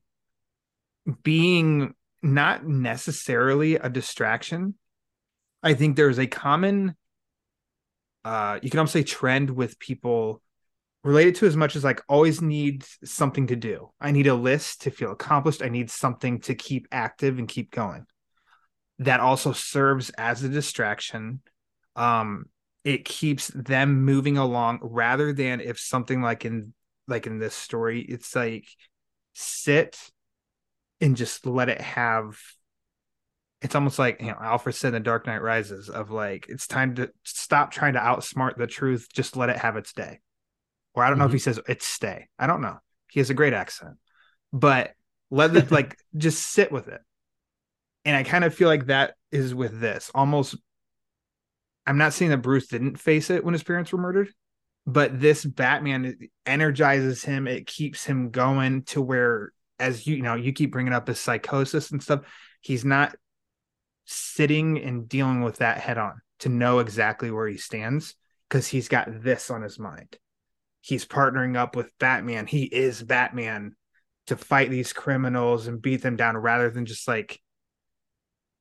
being not necessarily a distraction. I think there's a common, uh, you can almost say trend with people related to as much as like always need something to do. I need a list to feel accomplished. I need something to keep active and keep going. That also serves as a distraction. Um, It keeps them moving along rather than if something like in like in this story, it's like sit and just let it have. It's almost like, you know, Alfred said in The Dark Knight Rises of like, it's time to stop trying to outsmart the truth. Just let it have its day. Or I don't mm-hmm. know if he says it's stay. I don't know. He has a great accent, but let it like just sit with it. And I kind of feel like that is with this almost. I'm not saying that Bruce didn't face it when his parents were murdered, but this Batman energizes him. It keeps him going to where, as you, you know, you keep bringing up his psychosis and stuff. He's not sitting and dealing with that head on to know exactly where he stands because he's got this on his mind. He's partnering up with Batman. He is Batman to fight these criminals and beat them down rather than just like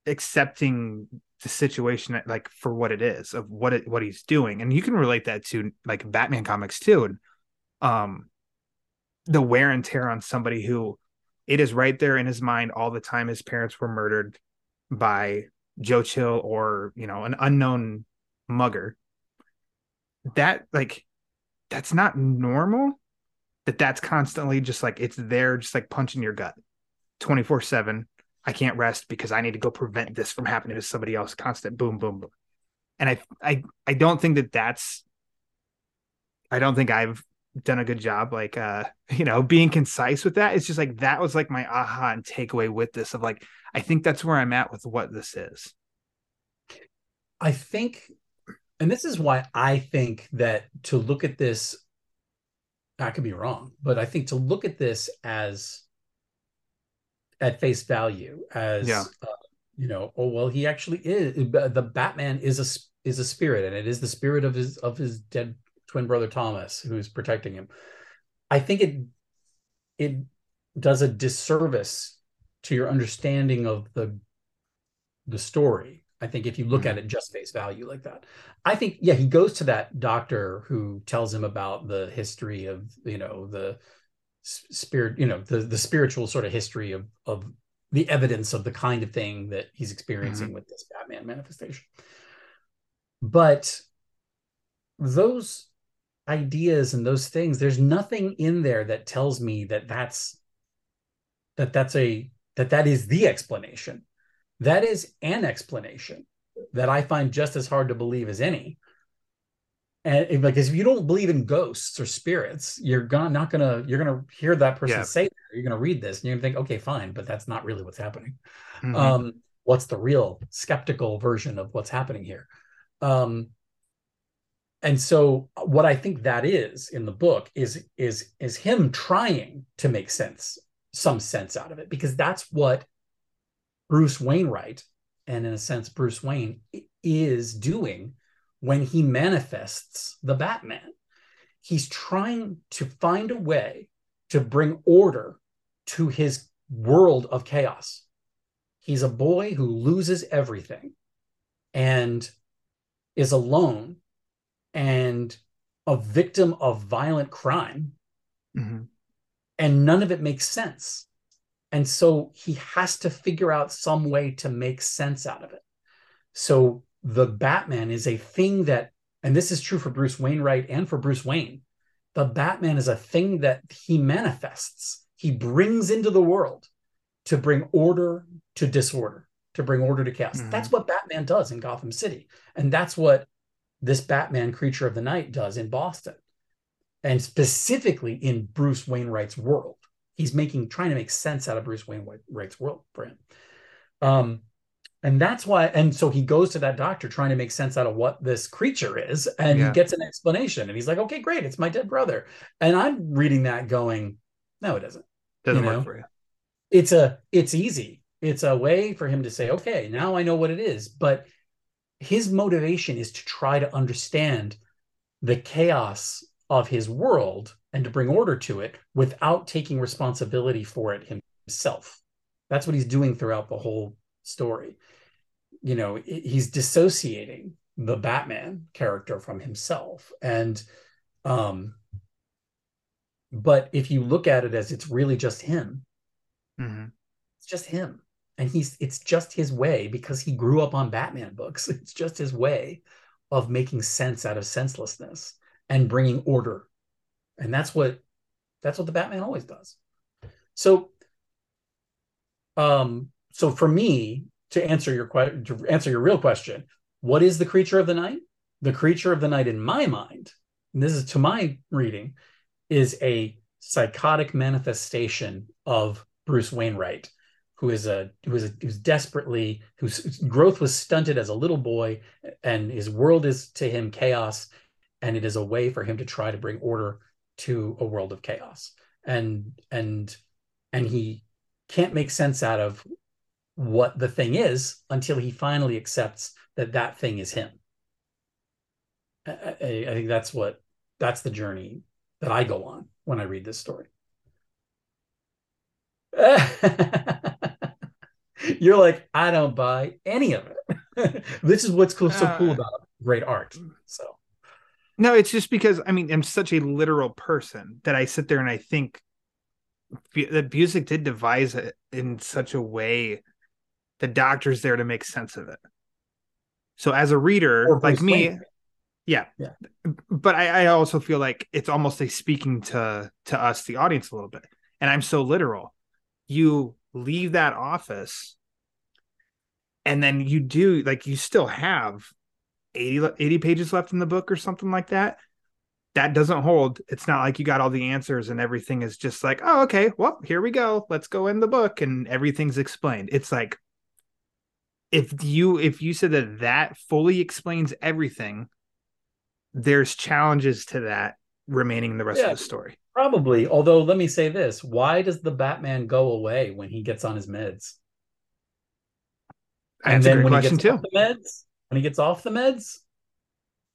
accepting the situation like for what it is of what it, what he's doing. And you can relate that to like Batman comics too. And um, the wear and tear on somebody who it is right there in his mind all the time. His parents were murdered by Joe Chill or, you know, an unknown mugger that like, that's not normal that that's constantly just like, it's there, just like punching your gut twenty-four seven. I can't rest because I need to go prevent this from happening to somebody else. Constant boom, boom, boom. And I, I, I don't think that that's, I don't think I've done a good job. Like, uh, you know, being concise with that. It's just like, that was like my aha and takeaway with this of like, I think that's where I'm at with what this is. I think, and this is why I think that to look at this, I could be wrong, but I think to look at this as at face value as yeah. uh, you know, oh well, he actually is the Batman is a is a spirit, and it is the spirit of his of his dead twin brother Thomas who's protecting him. I think it it does a disservice to your understanding of the the story. I think if you look mm-hmm. at it just face value like that, I think yeah, he goes to that doctor who tells him about the history of, you know, the spirit, you know, the, the spiritual sort of history of, of the evidence of the kind of thing that he's experiencing mm-hmm. with this Batman manifestation. But those ideas and those things, there's nothing in there that tells me that that's, that that's a that that is the explanation. That is an explanation that I find just as hard to believe as any. And if, like, if you don't believe in ghosts or spirits, you're gonna, not gonna you're gonna hear that person yeah. say that. You're gonna read this, and you're gonna think, okay, fine, but that's not really what's happening. Mm-hmm. Um, what's the real skeptical version of what's happening here? Um, and so, what I think that is in the book is is is him trying to make sense, some sense out of it, because that's what Bruce Wainwright, and in a sense, Bruce Wayne is doing. When he manifests the Batman, he's trying to find a way to bring order to his world of chaos. He's a boy who loses everything and is alone and a victim of violent crime. Mm-hmm. And none of it makes sense. And so he has to figure out some way to make sense out of it. So the Batman is a thing that, and this is true for Bruce Wainwright and for Bruce Wayne, the Batman is a thing that he manifests, he brings into the world to bring order to disorder, to bring order to chaos. Mm-hmm. That's what Batman does in Gotham City. And that's what this Batman Creature of the Night does in Boston. And specifically in Bruce Wainwright's world. He's making, trying to make sense out of Bruce Wainwright's world for him. Um, And that's why, and so he goes to that doctor trying to make sense out of what this creature is, and yeah. he gets an explanation, and he's like, okay, great, it's my dead brother. And I'm reading that going, no, it doesn't. Doesn't you know? work for you. It's a, it's easy. It's a way for him to say, okay, now I know what it is. But his motivation is to try to understand the chaos of his world and to bring order to it without taking responsibility for it himself. That's what he's doing throughout the whole story. You know, he's dissociating the Batman character from himself. And, um, but if you look at it as it's really just him, mm-hmm. it's just him. And he's, it's just his way, because he grew up on Batman books. It's just his way of making sense out of senselessness and bringing order. And that's what, that's what the Batman always does. So, um, so for me, to answer your que- to answer your real question, what is the Creature of the Night? The Creature of the Night, in my mind, and this is to my reading, is a psychotic manifestation of Bruce Wainwright, who is a who is a, who's desperately whose growth was stunted as a little boy, and his world is to him chaos, and it is a way for him to try to bring order to a world of chaos, and and and he can't make sense out of what the thing is until he finally accepts that that thing is him. I, I, I think that's what, that's the journey that I go on when I read this story. You're like, I don't buy any of it. This is what's cool, so cool about great art. So no, it's just because, I mean, I'm such a literal person that I sit there and I think that Busiek did devise it in such a way. The doctor's there to make sense of it. So as a reader, like me, yeah. yeah. But I, I also feel like it's almost like speaking to, to us, the audience, a little bit. And I'm so literal. You leave that office and then you do, like, you still have eighty, eighty pages left in the book or something like that. That doesn't hold. It's not like you got all the answers and everything is just like, oh, okay, well, here we go. Let's go in the book and everything's explained. It's like, If you if you said that that fully explains everything, there's challenges to that remaining in the rest yeah, of the story. Probably. Although, let me say this. Why does the Batman go away when he gets on his meds? And That's then a great when question he gets too. Off the meds, when he gets off the meds,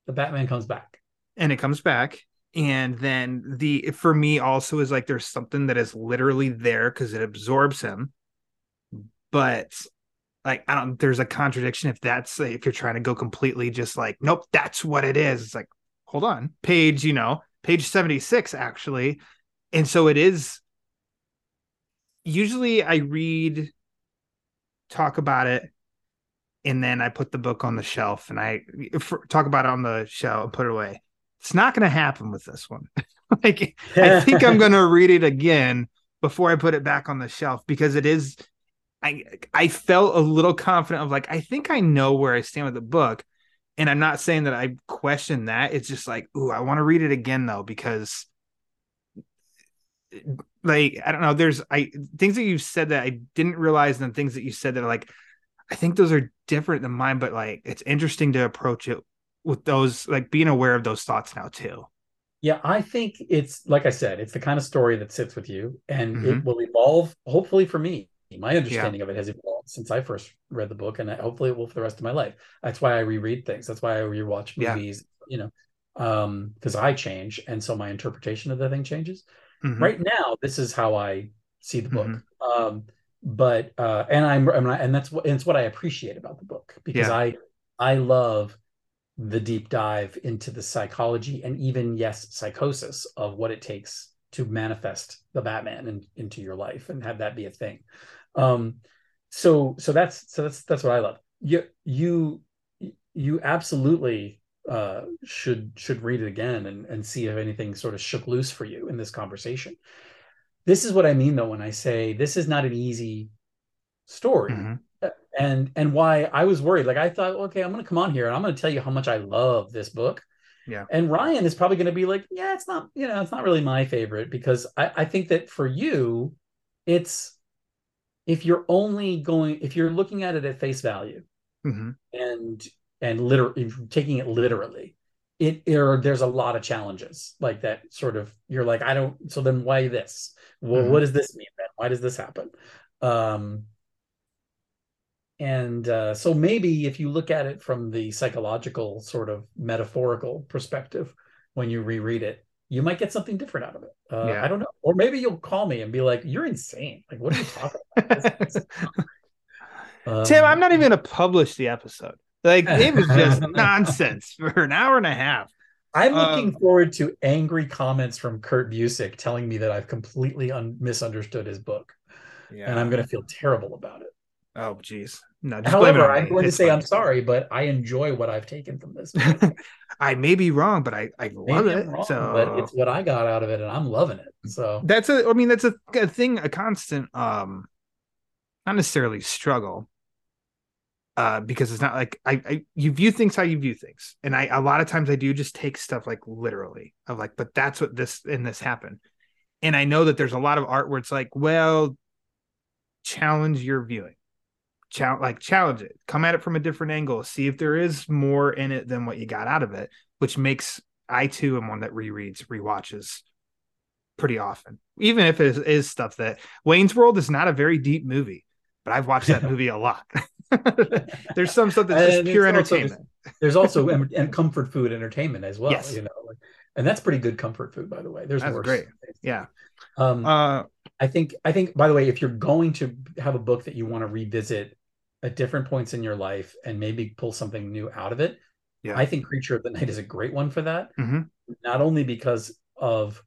the Batman comes back. And it comes back. And then the for me also is like there's something that is literally there because it absorbs him. But Like, I don't, there's a contradiction if that's, if you're trying to go completely just like, nope, that's what it is. It's like, hold on, page, you know, page seventy-six actually. And so it is, usually I read, talk about it, and then I put the book on the shelf and I for, talk about it on the shelf and put it away. It's not going to happen with this one. Like, I think I'm going to read it again before I put it back on the shelf because it is, I I felt a little confident of like, I think I know where I stand with the book. And I'm not saying that I question that. It's just like, ooh, I want to read it again, though, because like, I don't know, there's I things that you've said that I didn't realize, and things that you said that are like, I think those are different than mine, but like, it's interesting to approach it with those, like being aware of those thoughts now, too. Yeah, I think it's, like I said, it's the kind of story that sits with you, and mm-hmm. it will evolve, hopefully for me. My understanding yeah. of it has evolved since I first read the book, and I, hopefully it will for the rest of my life. That's why I reread things. That's why I rewatch movies, yeah. you know, um, because I change. And so my interpretation of the thing changes. Mm-hmm. Right now, this is how I see the book. Mm-hmm. Um, but, uh, and I'm, I'm not, and that's what, and it's what I appreciate about the book, because yeah. I, I love the deep dive into the psychology and even, yes, psychosis of what it takes to manifest the Batman in, into your life and have that be a thing. Um, so, so that's, so that's, that's what I love. You, you, you absolutely, uh, should, should read it again and, and see if anything sort of shook loose for you in this conversation. This is what I mean though, when I say this is not an easy story mm-hmm. and, and why I was worried. Like I thought, okay, I'm going to come on here and I'm going to tell you how much I love this book. Yeah. And Ryan is probably going to be like, yeah, it's not, you know, it's not really my favorite, because I, I think that for you, it's, if you're only going, if you're looking at it at face value mm-hmm. and, and literally taking it literally, it, it, there's a lot of challenges like that sort of, you're like, I don't, so then why this? Well, mm-hmm. what does this mean then? Why does this happen? Um, and uh, so maybe if you look at it from the psychological sort of metaphorical perspective, when you reread it, you might get something different out of it. Uh, yeah. I don't know. Or maybe you'll call me and be like, you're insane. Like, what are you talking about? This, this um, Tim, I'm not even going to publish the episode. Like, it was just nonsense for an hour and a half. I'm um, looking forward to angry comments from Kurt Busiek telling me that I've completely un- misunderstood his book. Yeah. And I'm going to feel terrible about it. Oh, geez. No, just However, I'm going it's to say fun. I'm sorry, but I enjoy what I've taken from this. I may be wrong, but I, I love Maybe it. Wrong, so, but it's what I got out of it, and I'm loving it. So that's a, I mean, that's a, a thing, a constant, um, not necessarily struggle, uh, because it's not like I, I, you view things how you view things, and I a lot of times I do just take stuff like literally. I'm like, but that's what this and this happened, and I know that there's a lot of art where it's like, well, challenge your viewing. Challenge, like challenge it, come at it from a different angle, see if there is more in it than what you got out of it, which makes I too am one that rereads, rewatches pretty often, even if it is, is stuff that Wayne's World is not a very deep movie, but I've watched that movie a lot. There's some stuff that's just pure entertainment. Also, there's also and comfort food entertainment as well, yes. you know, and that's pretty good comfort food, by the way. There's that's worse great. Yeah. Um, uh, I think I think by the way, if you're going to have a book that you want to revisit at different points in your life and maybe pull something new out of it. Yeah. I think Creature of the Night is a great one for that. Mm-hmm. Not only because of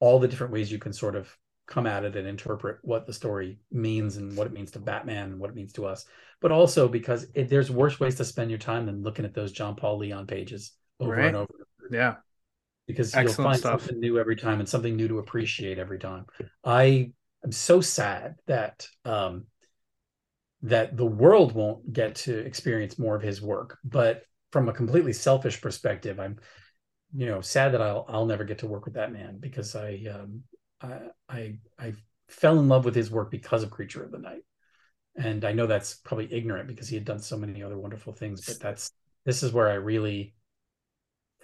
all the different ways you can sort of come at it and interpret what the story means and what it means to Batman and what it means to us, but also because it, there's worse ways to spend your time than looking at those John Paul Leon pages over right. and over. Yeah. Because Excellent you'll find stuff. something new every time and something new to appreciate every time. I am so sad that, um, that the world won't get to experience more of his work, but from a completely selfish perspective, I'm, you know, sad that I'll I'll never get to work with that man, because I um, I, I I fell in love with his work because of Creature of the Night, and I know that's probably ignorant because he had done so many other wonderful things, but that's this is where I really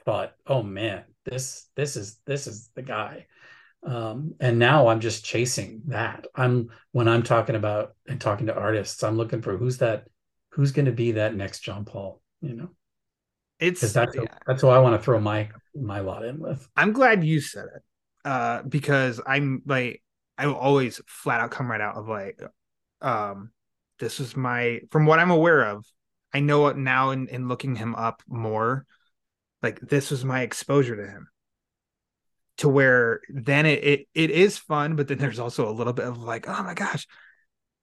thought, oh man, this this is this is the guy. Um, and now I'm just chasing that. I'm when I'm talking about and talking to artists, I'm looking for who's that, who's going to be that next John Paul. You know, it's that's yeah. a, that's who I want to throw my my lot in with. I'm glad you said it uh, because I'm like I will always flat out come right out of like um, this is my from what I'm aware of. I know what now in, in looking him up more, like this was my exposure to him. To where then it, it it is fun, but then there's also a little bit of like, oh my gosh,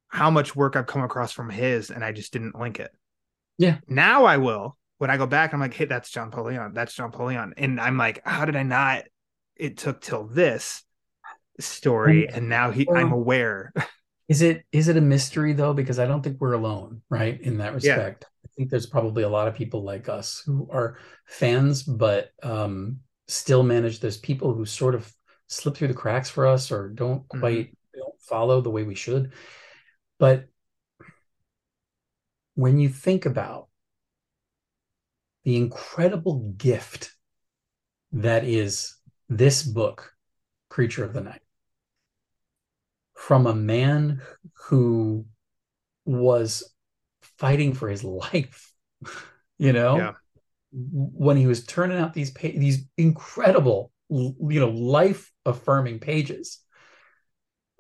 how much work I've come across from his, and I just didn't link it. Yeah. Now I will. When I go back, I'm like, hey, that's John Paul Leon. That's John Paul Leon. And I'm like, how did I not? It took till this story, and now he, I'm aware. Is it is it a mystery, though? Because I don't think we're alone, right, in that respect. Yeah. I think there's probably a lot of people like us who are fans, but um, still manage. There's people who sort of slip through the cracks for us or don't quite mm-hmm. don't follow the way we should. But when you think about the incredible gift that is this book, Creature of the Night, from a man who was fighting for his life, you know, yeah. when he was turning out these pa- these incredible, you know, life-affirming pages,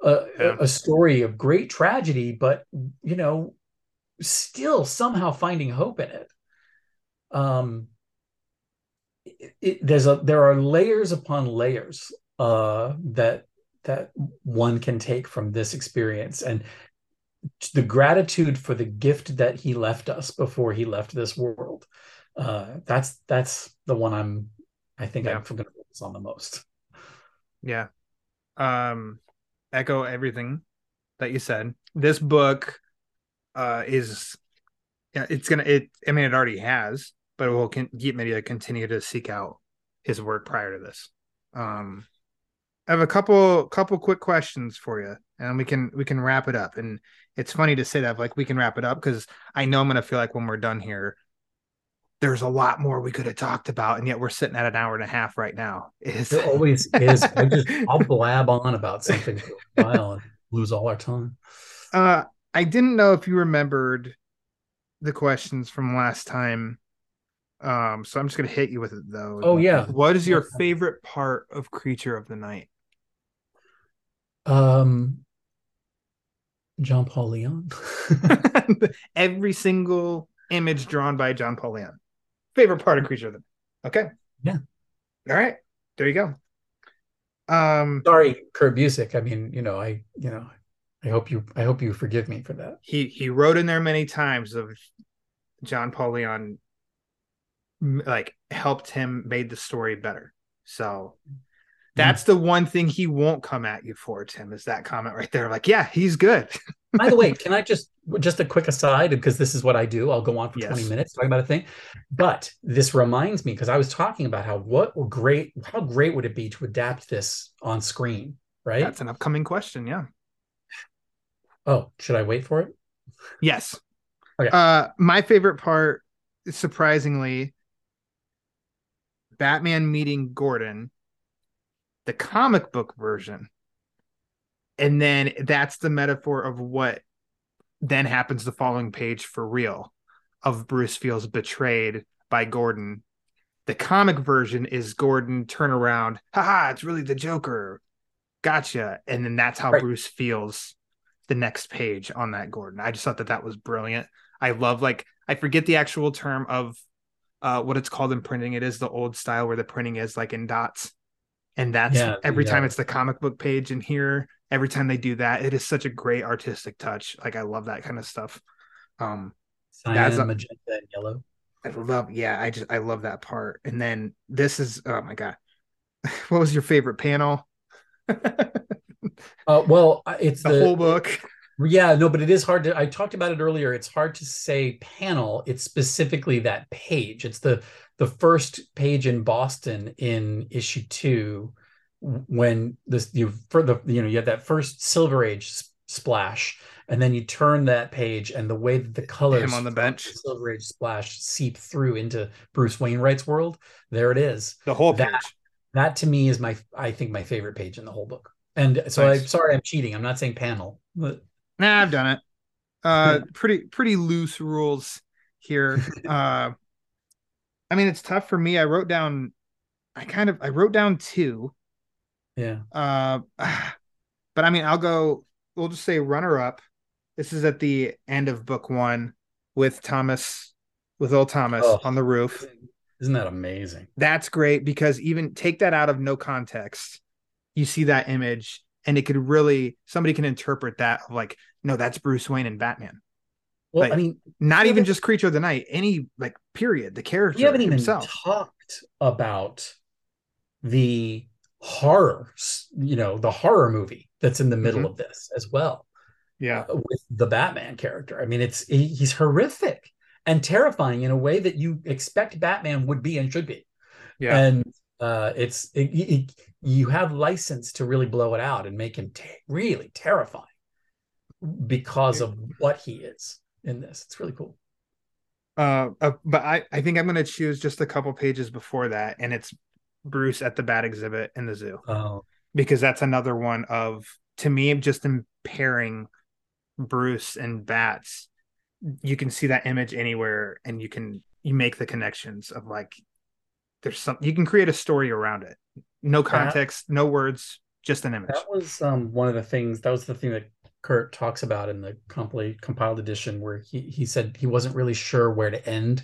uh, yeah. a story of great tragedy, but, you know, still somehow finding hope in it. Um, it, it, there's a there are layers upon layers uh, that that one can take from this experience, and the gratitude for the gift that he left us before he left this world. Uh, that's that's the one I'm I think yeah. I'm going to focus on the most. Yeah, um, echo everything that you said. This book uh, is yeah, it's gonna it. I mean, it already has. But we'll get media to continue to seek out his work prior to this. Um, I have a couple couple quick questions for you, and we can we can wrap it up. And it's funny to say that, like, we can wrap it up, because I know I'm going to feel like when we're done here, there's a lot more we could have talked about, and yet we're sitting at an hour and a half right now. It always is. I just, I'll blab on about something for a while and lose all our time. Uh, I didn't know if you remembered the questions from last time. Um, so I'm just gonna hit you with it though. Oh yeah. What is your favorite part of Creature of the Night? Um, John Paul Leon. Every single image drawn by John Paul Leon. Favorite part of Creature of the Night. Okay. Yeah. All right. There you go. Um, sorry, Kurt Busiek. I mean, you know, I, you know, I hope you, I hope you forgive me for that. He he wrote in there many times of John Paul Leon. Like helped him made the story better. So that's the one thing he won't come at you for, Tim, is that comment right there. Like, yeah, he's good. By the way, can I just, just a quick aside, because this is what I do. I'll go on for yes. twenty minutes talking about a thing, but this reminds me, because I was talking about how, what great, how great would it be to adapt this on screen, right? That's an upcoming question. Yeah. Oh, should I wait for it? Yes. Okay. Uh, my favorite part, surprisingly, Batman meeting Gordon, the comic book version. And then that's the metaphor of what then happens the following page for real, of Bruce feels betrayed by Gordon. The comic version is Gordon turn around, haha, it's really the Joker. Gotcha. And then that's how right. Bruce feels the next page on that Gordon. I just thought that that was brilliant. I love, like, I forget the actual term of Uh, what it's called in printing. It is the old style where the printing is like in dots, and that's yeah, every yeah. time it's the comic book page. And here, every time they do that, it is such a great artistic touch. Like, I love that kind of stuff. Um, Cyan, a, magenta, and yellow. I love, yeah, I just I love that part. And then this is, oh my god, what was your favorite panel? uh, well, it's the, the whole book. Yeah, no, but it is hard to, I talked about it earlier. It's hard to say panel. It's specifically that page. It's the the first page in Boston in issue two, when this you for the you know you have that first Silver Age splash, and then you turn that page, and the way that the colors him on the bench the Silver Age splash seep through into Bruce Wainwright's world. There it is. The whole page. That, that to me is my I think my favorite page in the whole book. And so nice. I'm sorry I'm cheating. I'm not saying panel, but nah, I've done it. Uh, pretty pretty loose rules here. Uh, I mean, it's tough for me. I wrote down, I kind of, I wrote down two. Yeah. Uh, but I mean, I'll go. We'll just say runner up. This is at the end of book one with Thomas, with old Thomas oh, on the roof. Isn't that amazing? That's great, because even take that out of no context, you see that image. And it could really, somebody can interpret that like, no, that's Bruce Wayne and Batman. Well, like, I mean, not even just Creature of the Night, any like period, the character himself. We haven't himself. even talked about the horror, you know, the horror movie that's in the middle mm-hmm. of this as well. yeah, with the Batman character. I mean, it's he, he's horrific and terrifying in a way that you expect Batman would be and should be. Yeah. And uh, it's it, it, you have license to really blow it out and make him t- really terrifying because of what he is in this. It's really cool. Uh, uh, but I, I think I'm going to choose just a couple pages before that, and it's Bruce at the bat exhibit in the zoo. Oh. Because that's another one of, to me, just impairing Bruce and bats. You can see that image anywhere, and you can you make the connections of, like, there's some, you can create a story around it. No context, that, no words, just an image. That was um, one of the things, that was the thing that Kurt talks about in the compli- compiled edition, where he, he said he wasn't really sure where to end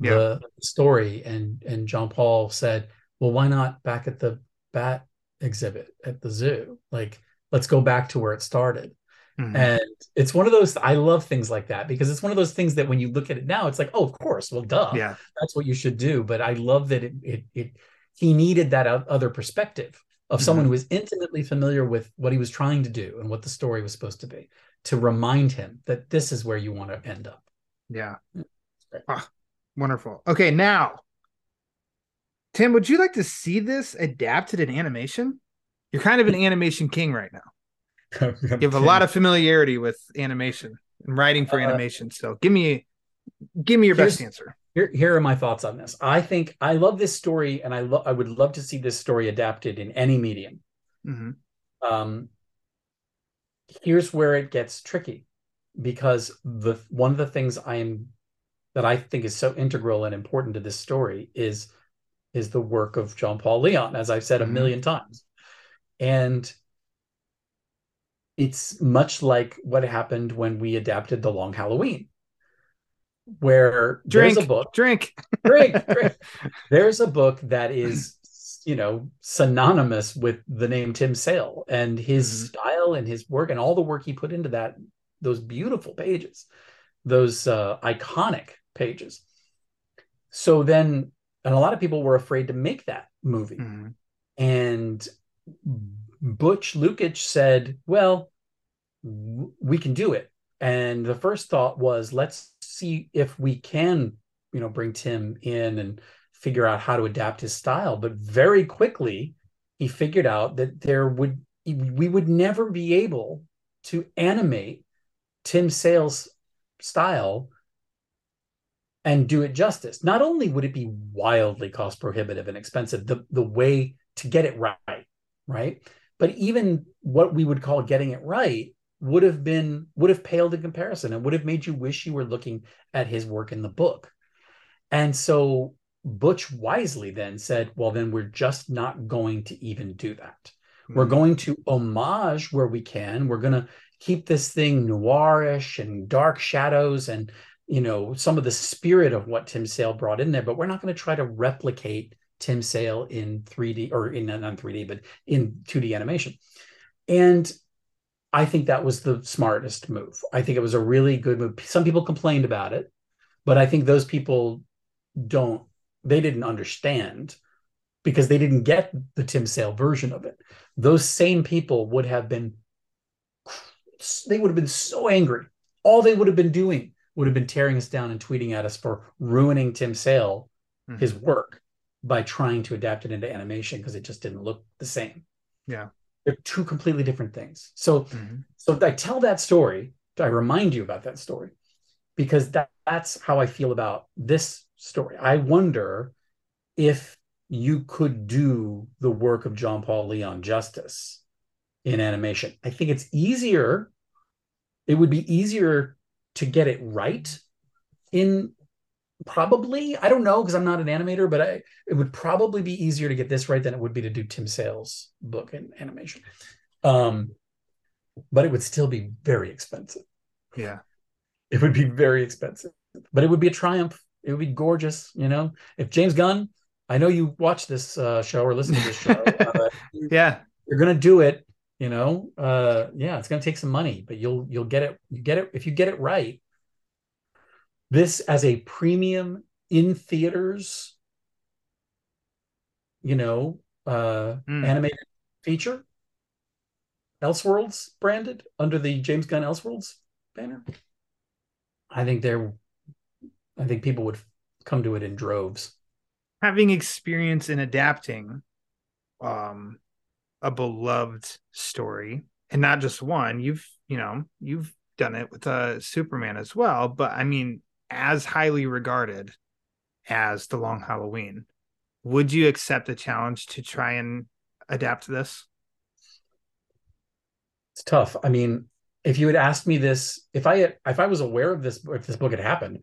yeah. the story. And, and John Paul said, well, why not back at the bat exhibit at the zoo? Like, let's go back to where it started. Mm-hmm. And it's one of those, I love things like that, because it's one of those things that when you look at it now, it's like, oh, of course, well, duh, yeah. that's what you should do. But I love that it, it, it he needed that other perspective of someone mm-hmm. who was intimately familiar with what he was trying to do and what the story was supposed to be, to remind him that this is where you want to end up. Yeah. Oh, wonderful. Okay. Now, Tim, would you like to see this adapted in animation? You're kind of an animation king right now. You have a lot of familiarity with animation and writing for uh, animation. So give me, give me your best answer. Here, here are my thoughts on this. I think I love this story, and I lo- I would love to see this story adapted in any medium. Mm-hmm. Um, here's where it gets tricky, because the one of the things I am that I think is so integral and important to this story is is the work of John Paul Leon, as I've said mm-hmm. a million times. And it's much like what happened when we adapted The Long Halloween, where drink, there's a book, drink, drink, drink. There's a book that is, you know, synonymous with the name Tim Sale and his mm-hmm. style and his work and all the work he put into that, those beautiful pages, those uh, iconic pages. So then, and a lot of people were afraid to make that movie. Mm-hmm. And Butch Lukic said, well, we can do it. And the first thought was, let's see if we can, you know, bring Tim in and figure out how to adapt his style. But very quickly, he figured out that there would, we would never be able to animate Tim Sale's style and do it justice. Not only would it be wildly cost prohibitive and expensive, the, the way to get it right, right? But even what we would call getting it right would have been, would have paled in comparison and would have made you wish you were looking at his work in the book. And so Butch wisely then said, well, then we're just not going to even do that. Mm-hmm. We're going to homage where we can. We're going to keep this thing noirish and dark shadows and, you know, some of the spirit of what Tim Sale brought in there, but we're not going to try to replicate Tim Sale in three D or in not three D, but in two D animation. And I think that was the smartest move. I think it was a really good move. Some people complained about it, but I think those people don't, they didn't understand because they didn't get the Tim Sale version of it. Those same people would have been, they would have been so angry. All they would have been doing would have been tearing us down and tweeting at us for ruining Tim Sale, mm-hmm. his work, by trying to adapt it into animation because it just didn't look the same. Yeah. They're two completely different things. So, mm-hmm. so I tell that story, I remind you about that story, because that, that's how I feel about this story. I wonder if you could do the work of John Paul Leon justice in animation. I think it's easier. It would be easier to get it right in probably, I don't know, because I'm not an animator, but I, it would probably be easier to get this right than it would be to do Tim Sale's book in animation. Um, but it would still be very expensive. Yeah. It would be very expensive, but it would be a triumph. It would be gorgeous. You know, if James Gunn, I know you watch this uh, show or listen to this show. Uh, yeah. You're going to do it, you know? Uh, yeah. It's going to take some money, but you'll, you'll get it. You get it. If you get it right, this as a premium in theaters, you know, uh, mm. animated feature, Elseworlds branded under the James Gunn Elseworlds banner, I think there, I think people would come to it in droves. Having experience in adapting um, a beloved story, and not just one, you've, you know, you've done it with uh, Superman as well, but I mean, as highly regarded as The Long Halloween, would you accept the challenge to try and adapt to this? It's tough. I mean, if you had asked me this, if I if I was aware of this, if this book had happened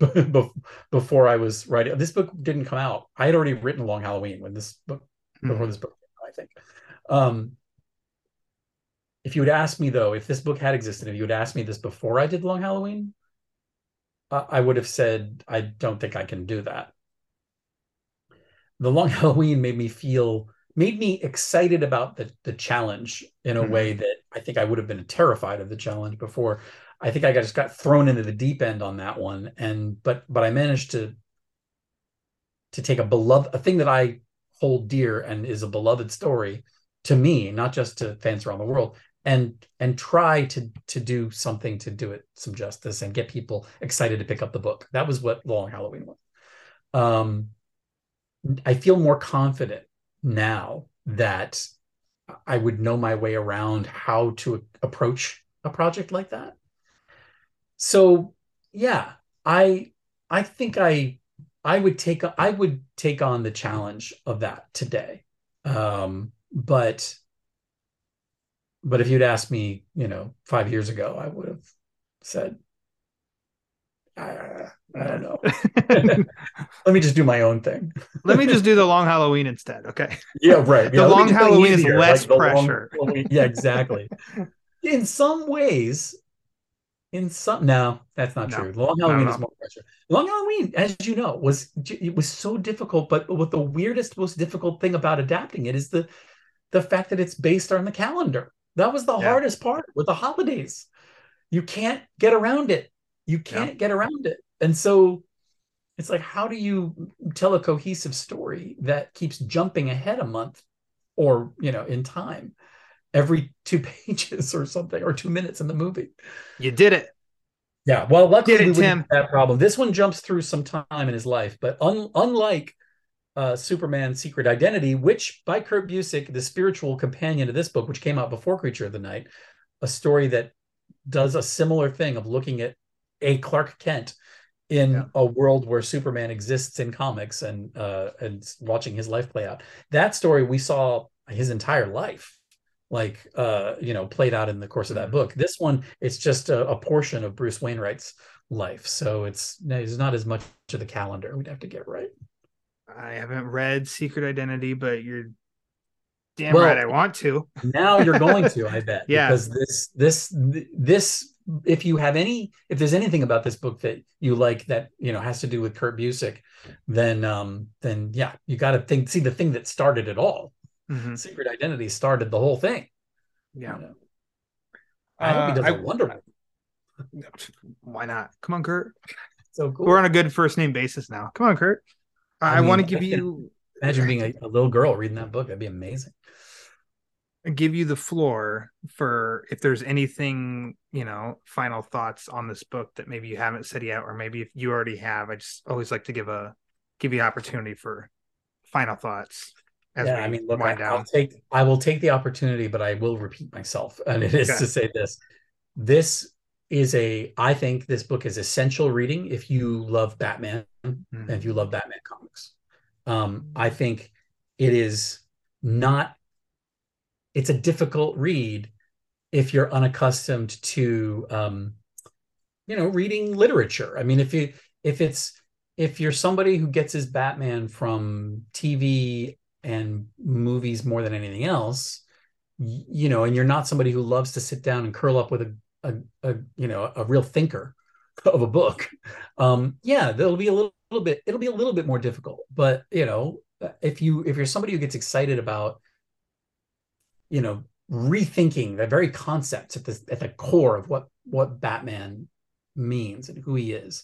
before I was writing, this book didn't come out. I had already written Long Halloween when this book, mm-hmm. before this book, I think. Um, if you had asked me though, if this book had existed, if you had asked me this before I did Long Halloween, uh, I would have said, I don't think I can do that. The Long Halloween made me feel, made me excited about the, the challenge in a mm-hmm. way that I think I would have been terrified of the challenge before. I think I got, just got thrown into the deep end on that one. And, but, but I managed to, to take a beloved, a thing that I hold dear and is a beloved story to me, not just to fans around the world, and, and try to, to do something to do it some justice and get people excited to pick up the book. That was what Long Halloween was. Um, I feel more confident now that I would know my way around how to approach a project like that. So yeah, I I think I I would take I would take on the challenge of that today. Um, but but if you'd asked me, you know, five years ago, I would have said, I, I don't know. Let me just do my own thing. Let me just do The Long Halloween instead. Okay. Yeah, right. The yeah, Long Halloween is less like pressure. Long, yeah, exactly. In some ways, in some no, that's not no, true. The Long Halloween is more pressure. Long Halloween, as you know, was it was so difficult, but what the weirdest, most difficult thing about adapting it is the the fact that it's based on the calendar. That was the yeah. hardest part with the holidays. You can't get around it. You can't yeah. get around it. And so it's like, how do you tell a cohesive story that keeps jumping ahead a month or, you know, in time every two pages or something, or two minutes in the movie? You did it. Yeah. Well, luckily we wouldn't have that problem. This one jumps through some time in his life, but un- unlike uh, Superman Secret Identity, which by Kurt Busiek, the spiritual companion to this book, which came out before Creature of the Night, a story that does a similar thing of looking at a Clark Kent in yeah. a world where Superman exists in comics and uh, and watching his life play out. That story, we saw his entire life, like, uh, you know, played out in the course of that book. This one, it's just a, a portion of Bruce Wainwright's life. So it's, it's not as much to the calendar we'd have to get right. I haven't read Secret Identity, but you're damn well, right I want to. Now you're going to, I bet. Yeah. Because this, this, this, if you have any, if there's anything about this book that you like that, you know, has to do with Kurt Busiek, then, um, then yeah, you got to think, see the thing that started it all. Mm-hmm. Secret Identity started the whole thing. Yeah. You know? I uh, hope he does a Wonder Woman. Why not? Come on, Kurt. So cool. We're on a good first name basis now. Come on, Kurt. Uh, I, I mean, want to give you. Imagine being a, a little girl reading that book. That'd be amazing. Give you the floor for if there's anything, you know, final thoughts on this book that maybe you haven't said yet, or maybe if you already have. I just always like to give a give you opportunity for final thoughts. As yeah, I mean, look, I, I'll take I will take the opportunity, but I will repeat myself, and it is okay. to say this: this is a I think this book is essential reading if you love Batman mm-hmm. and if you love Batman comics. Um, I think it is not. It's a difficult read if you're unaccustomed to, um, you know, reading literature. I mean, if you if it's if you're somebody who gets his Batman from T V and movies more than anything else, you know, and you're not somebody who loves to sit down and curl up with a, a, a you know, a real thinker of a book, um, yeah, there'll be a little, little bit. It'll be a little bit more difficult. But you know, if you if you're somebody who gets excited about you know, rethinking the very concepts at the at the core of what what Batman means and who he is,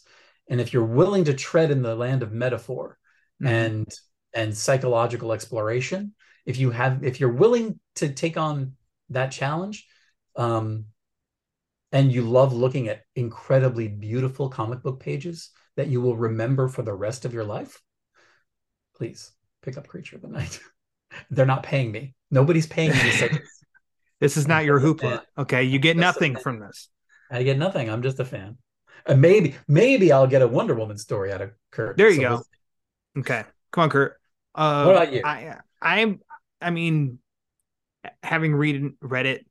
and if you're willing to tread in the land of metaphor mm-hmm. and and psychological exploration, if you have if you're willing to take on that challenge, Um, and you love looking at incredibly beautiful comic book pages that you will remember for the rest of your life, please pick up Creature of the Night. They're not paying me. Nobody's paying me to say this. This is not your Hoopla. Okay, you get nothing from this. I get nothing. I'm just a fan. And maybe, maybe I'll get a Wonder Woman story out of Kurt. There you so go. We'll... Okay, come on, Kurt. Uh, what about you? I, I, I mean, having read read it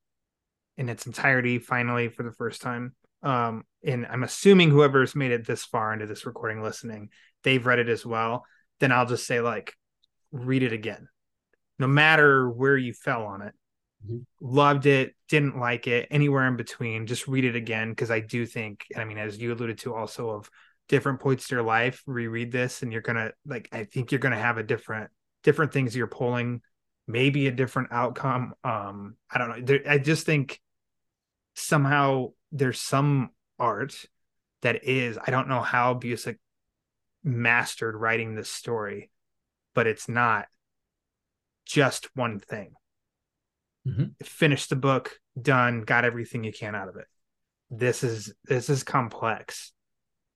in its entirety finally for the first time, um, and I'm assuming whoever's made it this far into this recording listening, they've read it as well. Then I'll just say, like, read it again. No matter where you fell on it, mm-hmm. loved it, didn't like it, anywhere in between, just read it again. Because I do think, and I mean, as you alluded to also, of different points to your life, reread this and you're going to, like, I think you're going to have a different, different things you're pulling, maybe a different outcome. Um, I don't know. There, I just think somehow there's some art that is, I don't know how Busiek mastered writing this story, but it's not just one thing. Mm-hmm. Finish the book, done, got everything you can out of it. This is this is complex,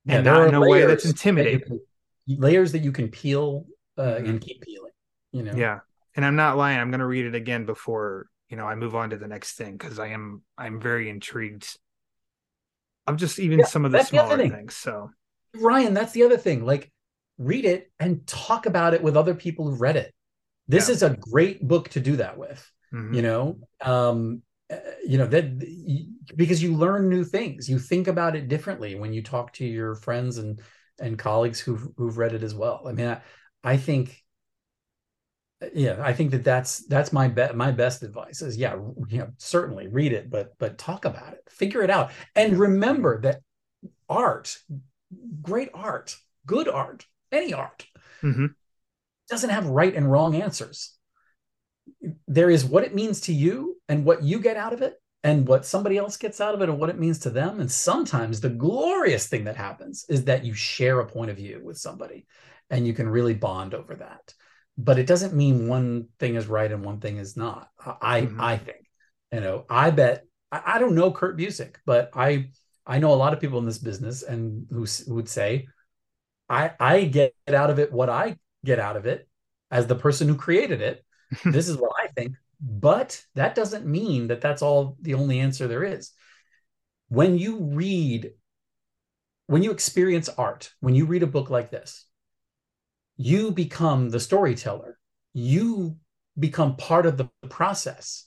yeah, and not in a way that's intimidating. That can, layers that you can peel uh, mm-hmm. and keep peeling. You know, yeah. And I'm not lying. I'm going to read it again before you know I move on to the next thing because I am I'm very intrigued. I'm just even yeah, some of the smaller the things. So Ryan, that's the other thing. Like, read it and talk about it with other people who read it. This yeah. is a great book to do that with, mm-hmm. you know, um, you know, that because you learn new things. You think about it differently when you talk to your friends and and colleagues who've, who've read it as well. I mean, I, I think. Yeah, I think that that's that's my bet. My best advice is, yeah, you know, certainly read it, but but talk about it, figure it out. And remember that art, great art, good art, any art. Mm-hmm. doesn't have right and wrong answers. There is what it means to you and what you get out of it and what somebody else gets out of it and what it means to them. And sometimes the glorious thing that happens is that you share a point of view with somebody and you can really bond over that. But it doesn't mean one thing is right and one thing is not. I mm-hmm. I think, you know, I bet, I, I don't know Kurt Busiek, but I I know a lot of people in this business and who, who would say, I I get out of it what I get out of it as the person who created it. This is what I think, but that doesn't mean that that's all the only answer there is. When you read, when you experience art, when you read a book like this, you become the storyteller. You become part of the process.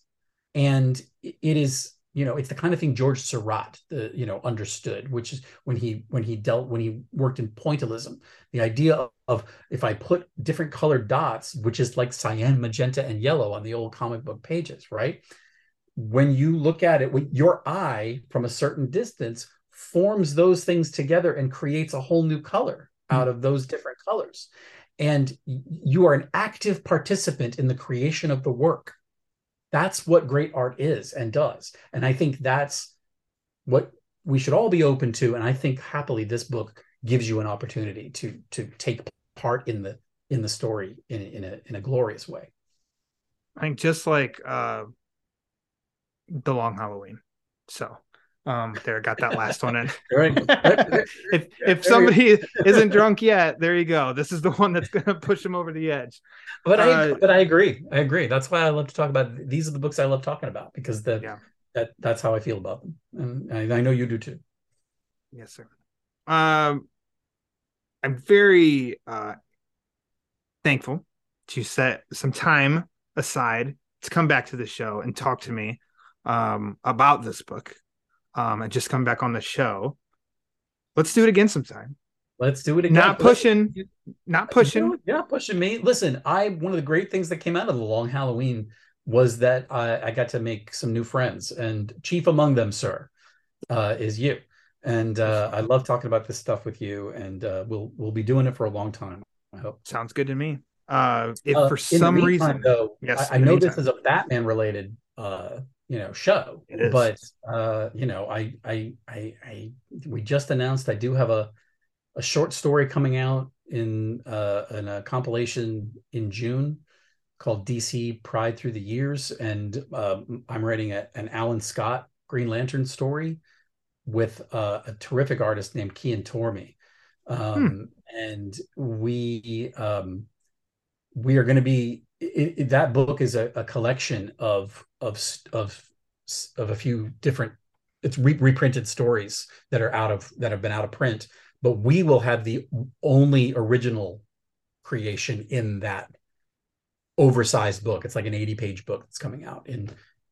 And it is, you know, it's the kind of thing George Surratt, the, you know, understood, which is when he when he dealt when he worked in pointillism, the idea of, of if I put different colored dots, which is like cyan, magenta, and yellow on the old comic book pages, right? When you look at it, when your eye from a certain distance forms those things together and creates a whole new color mm-hmm. out of those different colors, and you are an active participant in the creation of the work. That's what great art is and does. And I think that's what we should all be open to. And I think happily this book gives you an opportunity to to take part in the in the story in, in a in a glorious way. I think just like uh, The Long Halloween. So um, there, got that last one in. if if somebody isn't drunk yet, there you go. This is the one that's going to push them over the edge. But uh, I but I agree. I agree. That's why I love to talk about it. These are the books I love talking about because the, yeah. that that's how I feel about them. And I, I know you do too. Yes, sir. Um, I'm very uh, thankful to set some time aside to come back to the show and talk to me um, about this book. Um, and just come back on the show. Let's do it again sometime. Let's do it again. Not pushing. Not pushing. You're not pushing me. Listen, I one of the great things that came out of The Long Halloween was that I, I got to make some new friends. And chief among them, sir, uh, is you. And uh, I love talking about this stuff with you. And uh, we'll we'll be doing it for a long time, I hope. Sounds good to me. Uh, if uh, for some meantime, reason, though, yes, I, I know meantime. This is a Batman related uh you know show, but uh you know I, I I I we just announced I do have a a short story coming out in uh in a compilation in June called D C Pride Through the Years, and uh, I'm writing a, an Alan Scott Green Lantern story with uh, a terrific artist named Kian Tormey. Um, hmm. And we um, we are going to be it, it, that book is a, a collection of of of of a few different it's re reprinted stories that are out of that have been out of print, but we will have the only original creation in that oversized book. It's like an eighty page book that's coming out in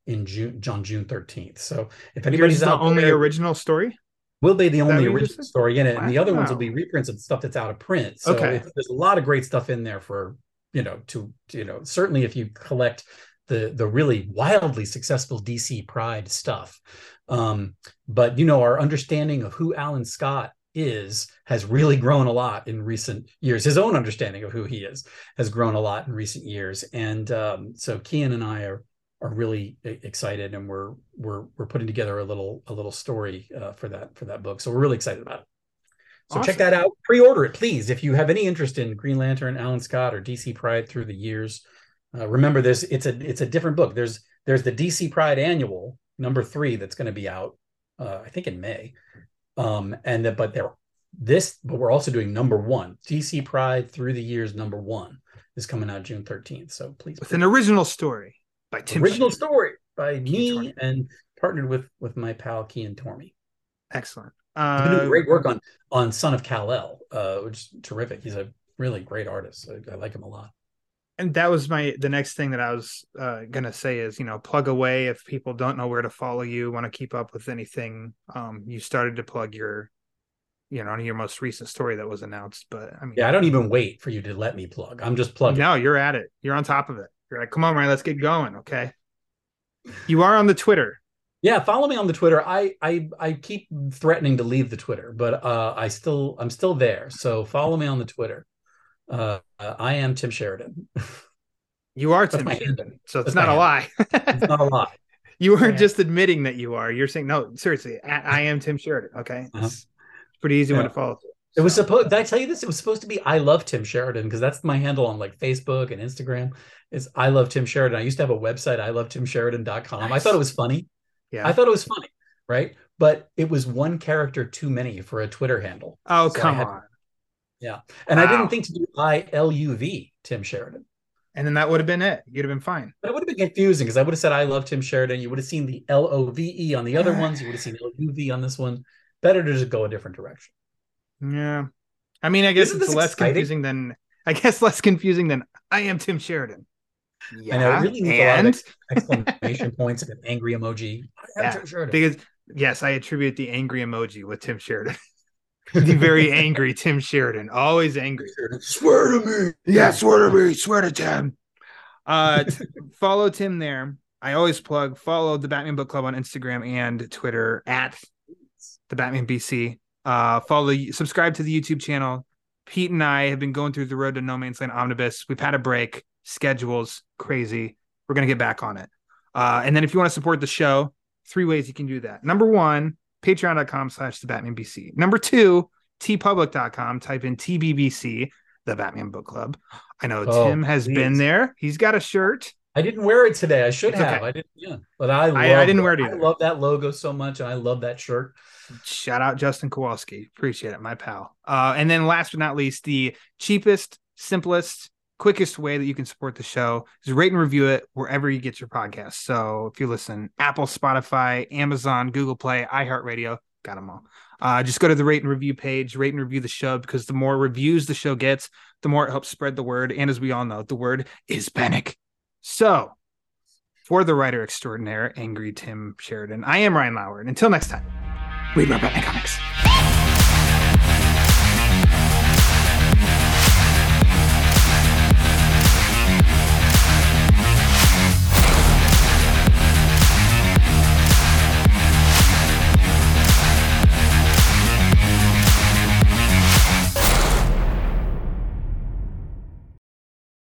in June on June thirteenth. So if anybody's out there, the only original story will be the only original story in it, and the other ones will be reprints of stuff that's out of print. So okay. If, there's a lot of great stuff in there for you know to you know certainly if you collect the the really wildly successful D C Pride stuff. Um, but you know our understanding of who Alan Scott is has really grown a lot in recent years. His own understanding of who he is has grown a lot in recent years. And um, so Kian and I are are really excited, and we're we're we're putting together a little a little story uh, for that for that book. So we're really excited about it. So awesome. Check that out. Pre-order it, please. If you have any interest in Green Lantern, Alan Scott, or D C Pride Through the Years, uh, remember there's it's a it's a different book. There's there's the D C Pride Annual number three that's going to be out, uh, I think in May. Um, and that, but there, this, but we're also doing number one, D C Pride Through the Years. Number one is coming out June thirteenth. So please, with please. an original story by Tim original Sheridan. story by me Tormey. and partnered with, with my pal Kian Tormey. Excellent. Uh, He's been doing great work on, on Son of Kal-El, uh, which is terrific. He's a really great artist. I, I like him a lot. And that was my, the next thing that I was uh, going to say is, you know, plug away. If people don't know where to follow you, want to keep up with anything, um, you started to plug your, you know, your most recent story that was announced, but I mean, yeah, I don't even wait for you to let me plug. I'm just plugging. No, you're at it. You're on top of it. You're like, come on, Ryan, let's get going. Okay. You are on the Twitter. Yeah. Follow me on the Twitter. I, I, I keep threatening to leave the Twitter, but uh, I still, I'm still there. So follow me on the Twitter. Uh, I am Tim Sheridan. You are Tim Sheridan, so it's not a lie. It's not a lie. You aren't just admitting that you are. You're saying no. Seriously, I, I am Tim Sheridan. Okay, uh-huh. It's pretty easy yeah. one to follow. Through, so. It was supposed. Did I tell you this? It was supposed to be I love Tim Sheridan because that's my handle on like Facebook and Instagram. Is I love Tim Sheridan. I used to have a website, I love Tim Sheridan dot com. Nice. I thought it was funny. Yeah, I thought it was funny, right? But it was one character too many for a Twitter handle. Oh so come on. Yeah. And wow. I didn't think to do I L U V, Tim Sheridan. And then that would have been it. You'd have been fine. But it would have been confusing because I would have said I love Tim Sheridan. You would have seen the L O V E on the other ones. You would have seen L U V on this one. Better to just go a different direction. Yeah. I mean, I guess Isn't it's less exciting? confusing than, I guess less confusing than I am Tim Sheridan. Yeah. And I really need and... a lot of exclamation points and an angry emoji. I am yeah, Tim Sheridan. Because, yes, I attribute the angry emoji with Tim Sheridan. The very angry Tim Sheridan, always angry. Swear to me. Yeah, swear to me. Swear to Tim. Uh, follow Tim there. I always plug, follow the Batman Book Club on Instagram and Twitter at the Batman B C. Uh, follow, subscribe to the YouTube channel. Pete and I have been going through the Road to No Man's Land Omnibus. We've had a break. Schedule's crazy. We're going to get back on it. Uh, and then if you want to support the show, three ways you can do that. Number one, patreon dot com slash the Batman B C. Number two, tpublic dot com. Type in T B B C, the Batman Book Club. I know oh, Tim has please. been there. He's got a shirt. I didn't wear it today. I should it's have. Okay. I didn't. Yeah, but I. Love I, I didn't wear it. Either. I love that logo so much, and I love that shirt. Shout out Justin Kowalski. Appreciate it, my pal. Uh, and then last but not least, the cheapest, simplest, quickest way that you can support the show is rate and review it wherever you get your podcast. So if you listen, Apple, Spotify, Amazon, Google Play, iHeartRadio, got them all. Uh, just go to the rate and review page, rate and review the show, because the more reviews the show gets, the more it helps spread the word. And as we all know, the word is panic. So for the writer extraordinaire, angry Tim Sheridan, I am Ryan Lauer. And until next time, read more Batman comics.